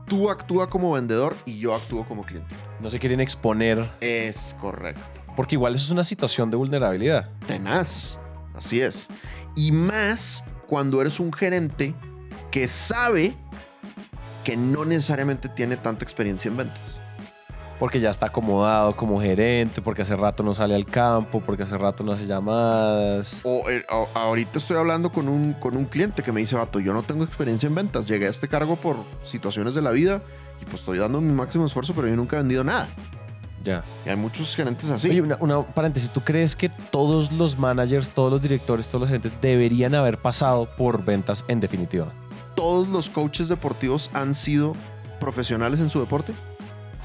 Tú actúa como vendedor y yo actúo como cliente. No se quieren exponer. Es correcto. Porque igual eso es una situación de vulnerabilidad. Tenaz. Así es. Y más cuando eres un gerente que sabe que no necesariamente tiene tanta experiencia en ventas. Porque ya está acomodado como gerente, porque hace rato no sale al campo, porque hace rato no hace llamadas. O, o ahorita estoy hablando con un, con un cliente que me dice, vato, yo no tengo experiencia en ventas. Llegué a este cargo por situaciones de la vida y pues estoy dando mi máximo esfuerzo, pero yo nunca he vendido nada. Ya. Y hay muchos gerentes así. Oye, una, una paréntesis. ¿Tú crees que todos los managers, todos los directores, todos los gerentes deberían haber pasado por ventas en definitiva? ¿Todos los coaches deportivos han sido profesionales en su deporte?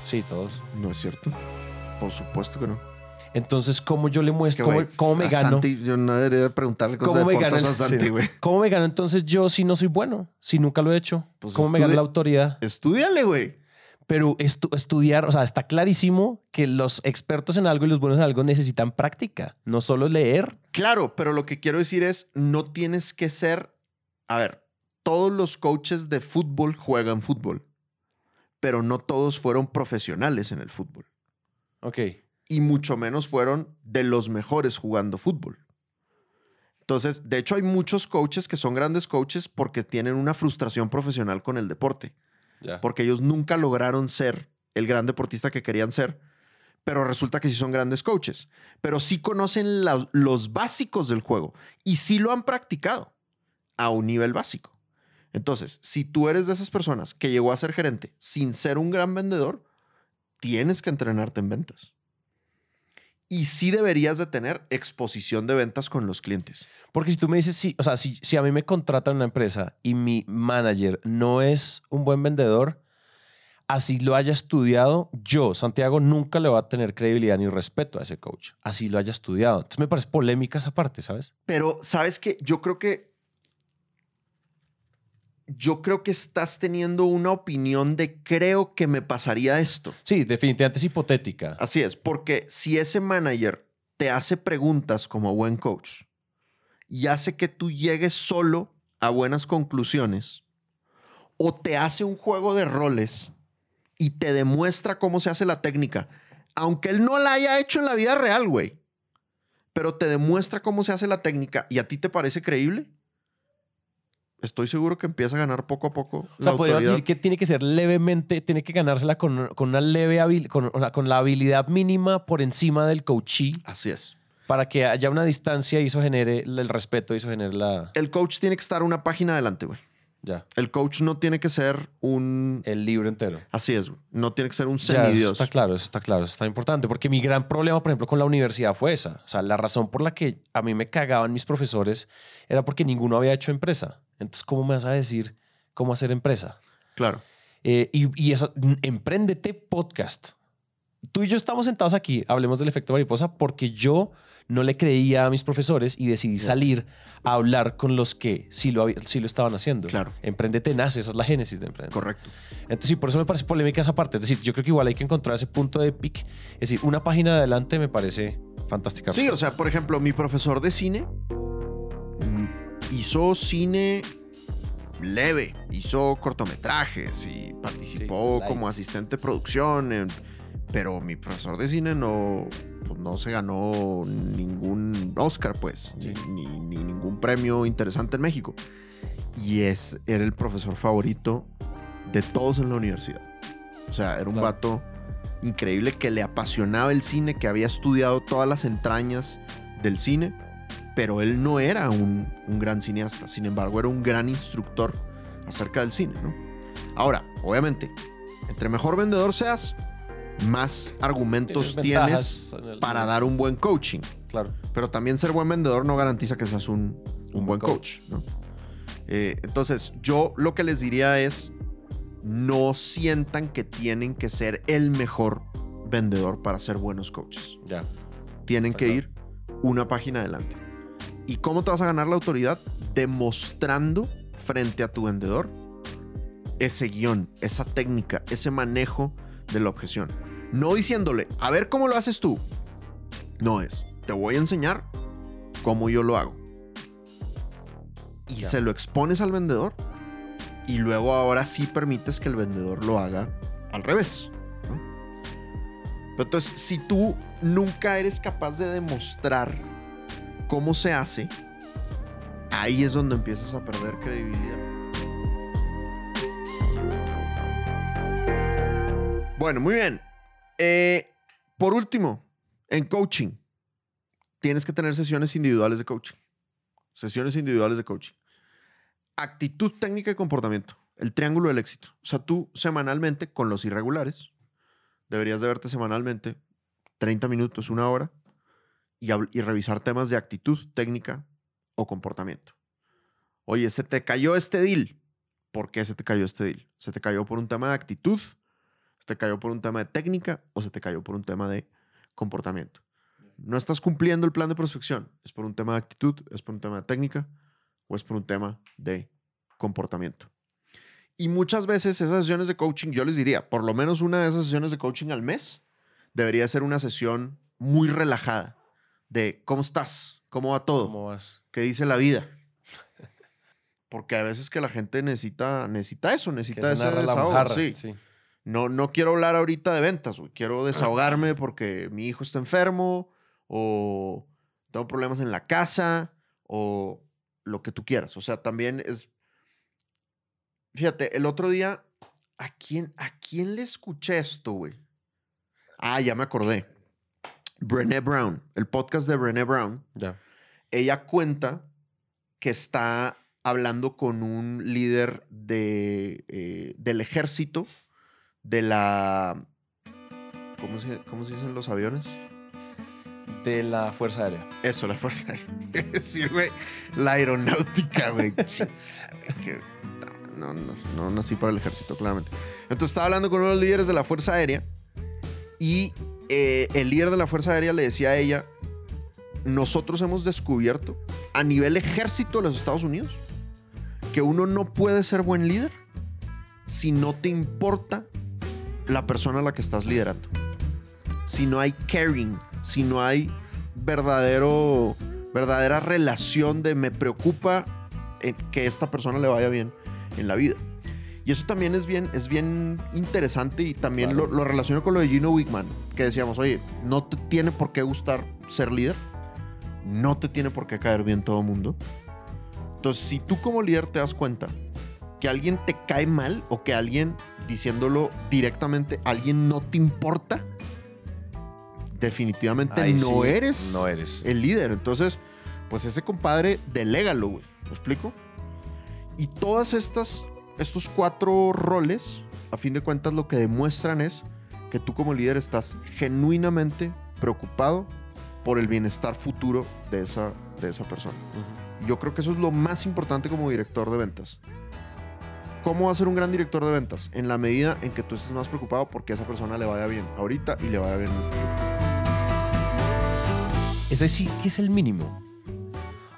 Sí, todos. No es cierto. Por supuesto que no. Entonces, ¿cómo yo le muestro? Es que, ¿Cómo, ¿cómo me gano? Santi, yo no debería preguntarle cosas de deportes a Santi, güey. Sí. ¿Cómo me gano entonces yo si no soy bueno? Si nunca lo he hecho. Pues ¿Cómo me gano la autoridad? Estúdiale, güey. Pero estu- estudiar, o sea, está clarísimo que los expertos en algo y los buenos en algo necesitan práctica, no solo leer. Claro, pero lo que quiero decir es, no tienes que ser... A ver, todos los coaches de fútbol juegan fútbol, pero no todos fueron profesionales en el fútbol. Ok. Y mucho menos fueron de los mejores jugando fútbol. Entonces, de hecho, hay muchos coaches que son grandes coaches porque tienen una frustración profesional con el deporte. Ya. Porque ellos nunca lograron ser el gran deportista que querían ser, pero resulta que sí son grandes coaches, pero sí conocen la, los básicos del juego y sí lo han practicado a un nivel básico. Entonces, si tú eres de esas personas que llegó a ser gerente sin ser un gran vendedor, tienes que entrenarte en ventas. Y sí deberías de tener exposición de ventas con los clientes. Porque si tú me dices, sí, o sea, si, si a mí me contratan una empresa y mi manager no es un buen vendedor, así lo haya estudiado, yo, Santiago, nunca le voy a tener credibilidad ni respeto a ese coach. Así lo haya estudiado. Entonces me parece polémica esa parte, ¿sabes? Pero, ¿sabes qué? Yo creo que... Yo creo que estás teniendo una opinión de creo que me pasaría esto. Sí, definitivamente es hipotética. Así es, porque si ese manager te hace preguntas como buen coach y hace que tú llegues solo a buenas conclusiones o te hace un juego de roles y te demuestra cómo se hace la técnica, aunque él no la haya hecho en la vida real, güey, pero te demuestra cómo se hace la técnica y a ti te parece creíble, estoy seguro que empieza a ganar poco a poco. O sea, podríamos decir que tiene que ser levemente, tiene que ganársela con, con una leve habil, con, con la habilidad mínima por encima del coachee. Así es. Para que haya una distancia y eso genere el respeto y eso genere la... El coach tiene que estar una página adelante, güey. Ya. El coach no tiene que ser un... El libro entero. Así es, güey. No tiene que ser un semidios. Eso está claro, eso está claro, eso está importante. Porque mi gran problema, por ejemplo, con la universidad fue esa. O sea, la razón por la que a mí me cagaban mis profesores era porque ninguno había hecho empresa. Entonces, ¿cómo me vas a decir cómo hacer empresa? Claro. Eh, y y esa, Empréndete podcast. Tú y yo estamos sentados aquí, hablemos del efecto mariposa, porque yo no le creía a mis profesores y decidí salir a hablar con los que sí lo, sí lo estaban haciendo. Claro. Empréndete nace, esa es la génesis de Empréndete. Correcto. Entonces, y por eso me parece polémica esa parte. Es decir, yo creo que igual hay que encontrar ese punto de pic. Es decir, una página de adelante me parece fantástica. Sí, o sea, por ejemplo, mi profesor de cine hizo cine leve, hizo cortometrajes y participó sí, como asistente de producción en... Pero mi profesor de cine no, pues no se ganó ningún Oscar, pues, sí. ni, ni ningún premio interesante en México. Y es, era el profesor favorito de todos en la universidad. O sea, era un claro. vato increíble que le apasionaba el cine, que había estudiado todas las entrañas del cine, pero él no era un, un gran cineasta. Sin embargo, era un gran instructor acerca del cine, ¿no? Ahora, obviamente, entre mejor vendedor seas... más argumentos tienes, tienes el... para dar un buen coaching. Claro. Pero también ser buen vendedor no garantiza que seas un, un, un buen coach. coach ¿no? eh, entonces, yo lo que les diría es no sientan que tienen que ser el mejor vendedor para ser buenos coaches. Ya. Tienen Acá. que ir una página adelante. ¿Y cómo te vas a ganar la autoridad? Demostrando frente a tu vendedor ese guión, esa técnica, ese manejo de la objeción. No diciéndole, a ver cómo lo haces tú. No es, te voy a enseñar cómo yo lo hago. Y ya. se lo expones al vendedor y luego ahora sí permites que el vendedor lo haga al revés, ¿no? Pero entonces, si tú nunca eres capaz de demostrar cómo se hace, ahí es donde empiezas a perder credibilidad. Bueno, muy bien. Eh, por último, en coaching, tienes que tener sesiones individuales de coaching. Sesiones individuales de coaching. Actitud, técnica y comportamiento. El triángulo del éxito. O sea, tú semanalmente, con los irregulares, deberías de verte semanalmente treinta minutos, una hora, y, y revisar temas de actitud, técnica o comportamiento. Oye, se te cayó este deal. ¿Por qué se te cayó este deal? ¿Se te cayó por un tema de actitud? ¿Se te cayó por un tema de técnica? ¿O se te cayó por un tema de comportamiento? No estás cumpliendo el plan de prospección. ¿Es por un tema de actitud? ¿Es por un tema de técnica? ¿O es por un tema de comportamiento? Y muchas veces esas sesiones de coaching, yo les diría, por lo menos una de esas sesiones de coaching al mes debería ser una sesión muy relajada de ¿cómo estás? ¿Cómo va todo? ¿Cómo vas? ¿Qué dice la vida? Porque a veces que la gente necesita, necesita eso, necesita ese desahogo. Sí. Sí. No, no quiero hablar ahorita de ventas, güey. Quiero desahogarme porque mi hijo está enfermo o tengo problemas en la casa o lo que tú quieras. O sea, también es... Fíjate, el otro día, ¿a quién, a quién le escuché esto, güey? Ah, ya me acordé. Brené Brown, el podcast de Brené Brown. Yeah. Ella cuenta que está hablando con un líder de, eh, del ejército de la... ¿Cómo se, cómo se dicen los aviones? De la Fuerza Aérea. Eso, la Fuerza Aérea. Es decir, güey, la aeronáutica, güey. No, no, no nací para el ejército, claramente. Entonces, estaba hablando con uno de los líderes de la Fuerza Aérea y eh, el líder de la Fuerza Aérea le decía a ella, nosotros hemos descubierto a nivel ejército de los Estados Unidos que uno no puede ser buen líder si no te importa la persona a la que estás liderando. Si no hay caring, si no hay verdadero, verdadera relación de me preocupa que esta persona le vaya bien en la vida. Y eso también es bien, es bien interesante y también claro. lo, lo relaciono con lo de Gino Wickman, que decíamos, oye, no te tiene por qué gustar ser líder, no te tiene por qué caer bien todo mundo. Entonces, si tú como líder te das cuenta que alguien te cae mal o que alguien, diciéndolo directamente, alguien no te importa, definitivamente Ay, no, sí. eres no eres el líder. Entonces, pues ese compadre, delégalo, güey. ¿Me explico? Y todas estas, estos cuatro roles, a fin de cuentas, lo que demuestran es que tú como líder estás genuinamente preocupado por el bienestar futuro de esa, de esa persona. Uh-huh. Yo creo que eso es lo más importante como director de ventas. ¿Cómo va a ser un gran director de ventas? En la medida en que tú estés más preocupado porque a esa persona le vaya bien ahorita y le vaya bien en el futuro. Ese sí que es el mínimo.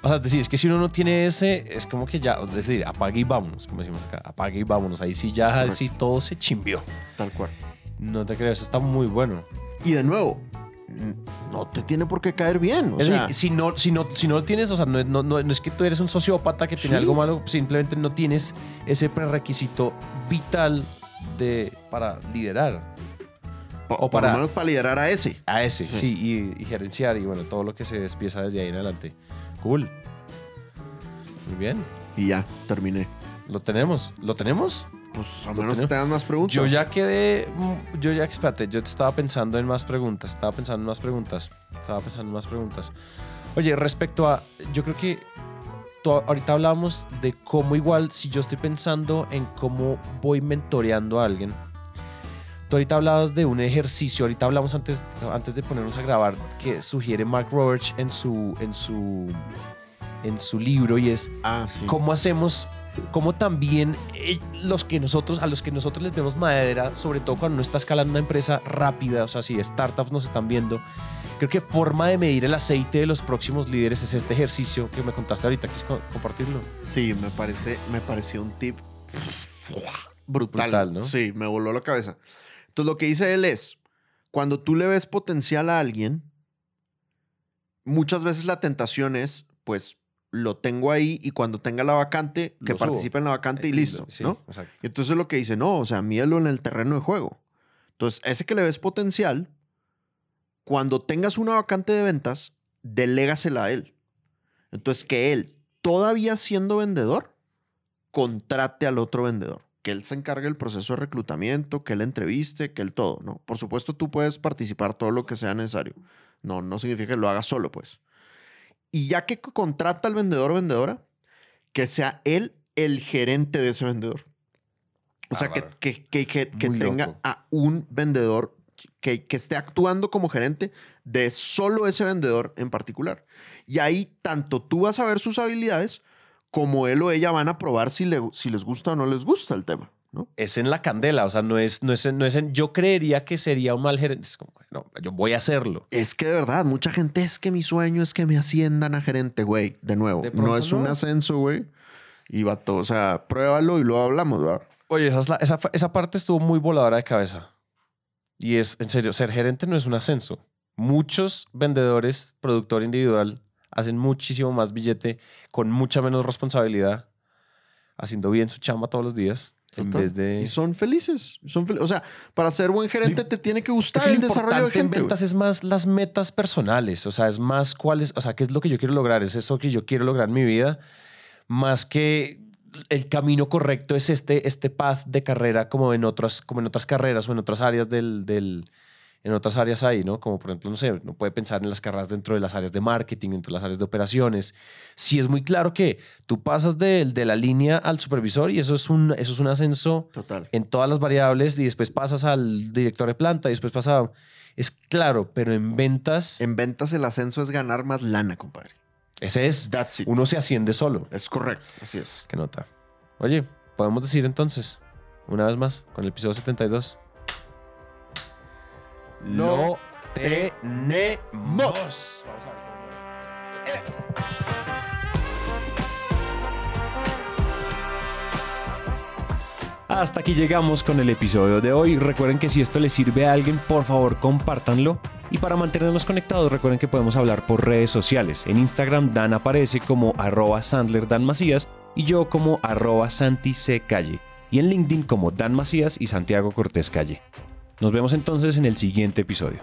O sea, es decir, es que si uno no tiene ese, es como que ya, es decir, apague y vámonos, como decimos acá, apague y vámonos. Ahí sí ya, sí todo se chimbió. Tal cual. No te creo, eso está muy bueno. Y de nuevo, no te tiene por qué caer bien. O es sea, decir, si no, si no, si no lo tienes, o sea, no, no, no, no es que tú eres un sociópata que tiene sí. algo malo, simplemente no tienes ese prerequisito vital de, para liderar. Pa- o para, por lo menos para liderar a ese. A ese, sí, sí y, y gerenciar y bueno, todo lo que se despieza desde ahí en adelante. Cool. Muy bien. Y ya, terminé. ¿Lo tenemos? ¿Lo tenemos? Pues a menos que tengas más preguntas. Yo ya quedé. Yo ya, espérate, yo estaba pensando en más preguntas. Estaba pensando en más preguntas. Estaba pensando en más preguntas. Oye, respecto a. Yo creo que. Tú, ahorita hablábamos de cómo, igual, si yo estoy pensando en cómo voy mentoreando a alguien. Tú ahorita hablabas de un ejercicio. Ahorita hablamos antes, antes de ponernos a grabar, que sugiere Mark Roberge en su, en su, en su libro. Y es. Ah, sí. ¿Cómo hacemos cómo también los que nosotros, a los que nosotros les vemos madera, sobre todo cuando uno está escalando una empresa rápida, o sea, si startups nos están viendo, creo que forma de medir el aceite de los próximos líderes es este ejercicio que me contaste ahorita. ¿Quieres compartirlo? Sí, me parece, me pareció un tip brutal. Brutal, ¿no? Sí, me voló la cabeza. Entonces, lo que dice él es, cuando tú le ves potencial a alguien, muchas veces la tentación es, pues, lo tengo ahí y cuando tenga la vacante, que participe en la vacante y listo, sí, ¿no? Exacto. Y entonces lo que dice, no, o sea, míralo en el terreno de juego. Entonces, ese que le ves potencial, cuando tengas una vacante de ventas, delégasela a él. Entonces, que él, todavía siendo vendedor, contrate al otro vendedor. Que él se encargue del proceso de reclutamiento, que él entreviste, que él todo, ¿no? Por supuesto, tú puedes participar todo lo que sea necesario. No, no significa que lo hagas solo, pues. Y ya que contrata al vendedor o vendedora, que sea él el gerente de ese vendedor. O ah, sea, que, que, que, que, que tenga loco. a un vendedor que, que esté actuando como gerente de solo ese vendedor en particular. Y ahí tanto tú vas a ver sus habilidades como él o ella van a probar si, le, si les gusta o no les gusta el tema, ¿no? Es en la candela, o sea, no es, no es, no es en... Yo creería que sería un mal gerente. Es como, no, yo voy a hacerlo. Es que de verdad, mucha gente, es que mi sueño es que me asciendan a gerente, güey. De nuevo, de no es no. un ascenso, güey. Y va todo, o sea, pruébalo y luego hablamos, ¿verdad? Oye, esa, es la, esa, esa parte estuvo muy voladora de cabeza. Y es, en serio, ser gerente no es un ascenso. Muchos vendedores, productor individual, hacen muchísimo más billete con mucha menos responsabilidad, haciendo bien su chamba todos los días. En vez de... Y son felices. Son fel... O sea, para ser buen gerente sí. te tiene que gustar el desarrollo de gente. Lo importante en ventas es más las metas personales. O sea, es más cuál es, o sea, qué es lo que yo quiero lograr. Es eso que yo quiero lograr en mi vida. Más que el camino correcto es este, este path de carrera como en otras, como en otras carreras o en otras áreas del... del en otras áreas ahí, ¿no? Como por ejemplo, no sé, no puede pensar en las carreras dentro de las áreas de marketing, dentro de las áreas de operaciones. Sí es muy claro que tú pasas de, de la línea al supervisor y eso es un, eso es un ascenso total en todas las variables y después pasas al director de planta y después pasas a... Es claro, pero en ventas... En ventas el ascenso es ganar más lana, compadre. Ese es. That's it. Uno se asciende solo. Es correcto, así es. Qué nota. Oye, podemos decir entonces, una vez más, con el episodio setenta y dos... Lo tenemos. Vamos a ver. Hasta aquí llegamos con el episodio de hoy. Recuerden que si esto les sirve a alguien, por favor, compártanlo. Y para mantenernos conectados, recuerden que podemos hablar por redes sociales. En Instagram, Dan aparece como arroba Sandler Dan Macías y yo como arroba Santi C. Calle. Y en LinkedIn como Dan Macías y Santiago Cortés Calle. Nos vemos entonces en el siguiente episodio.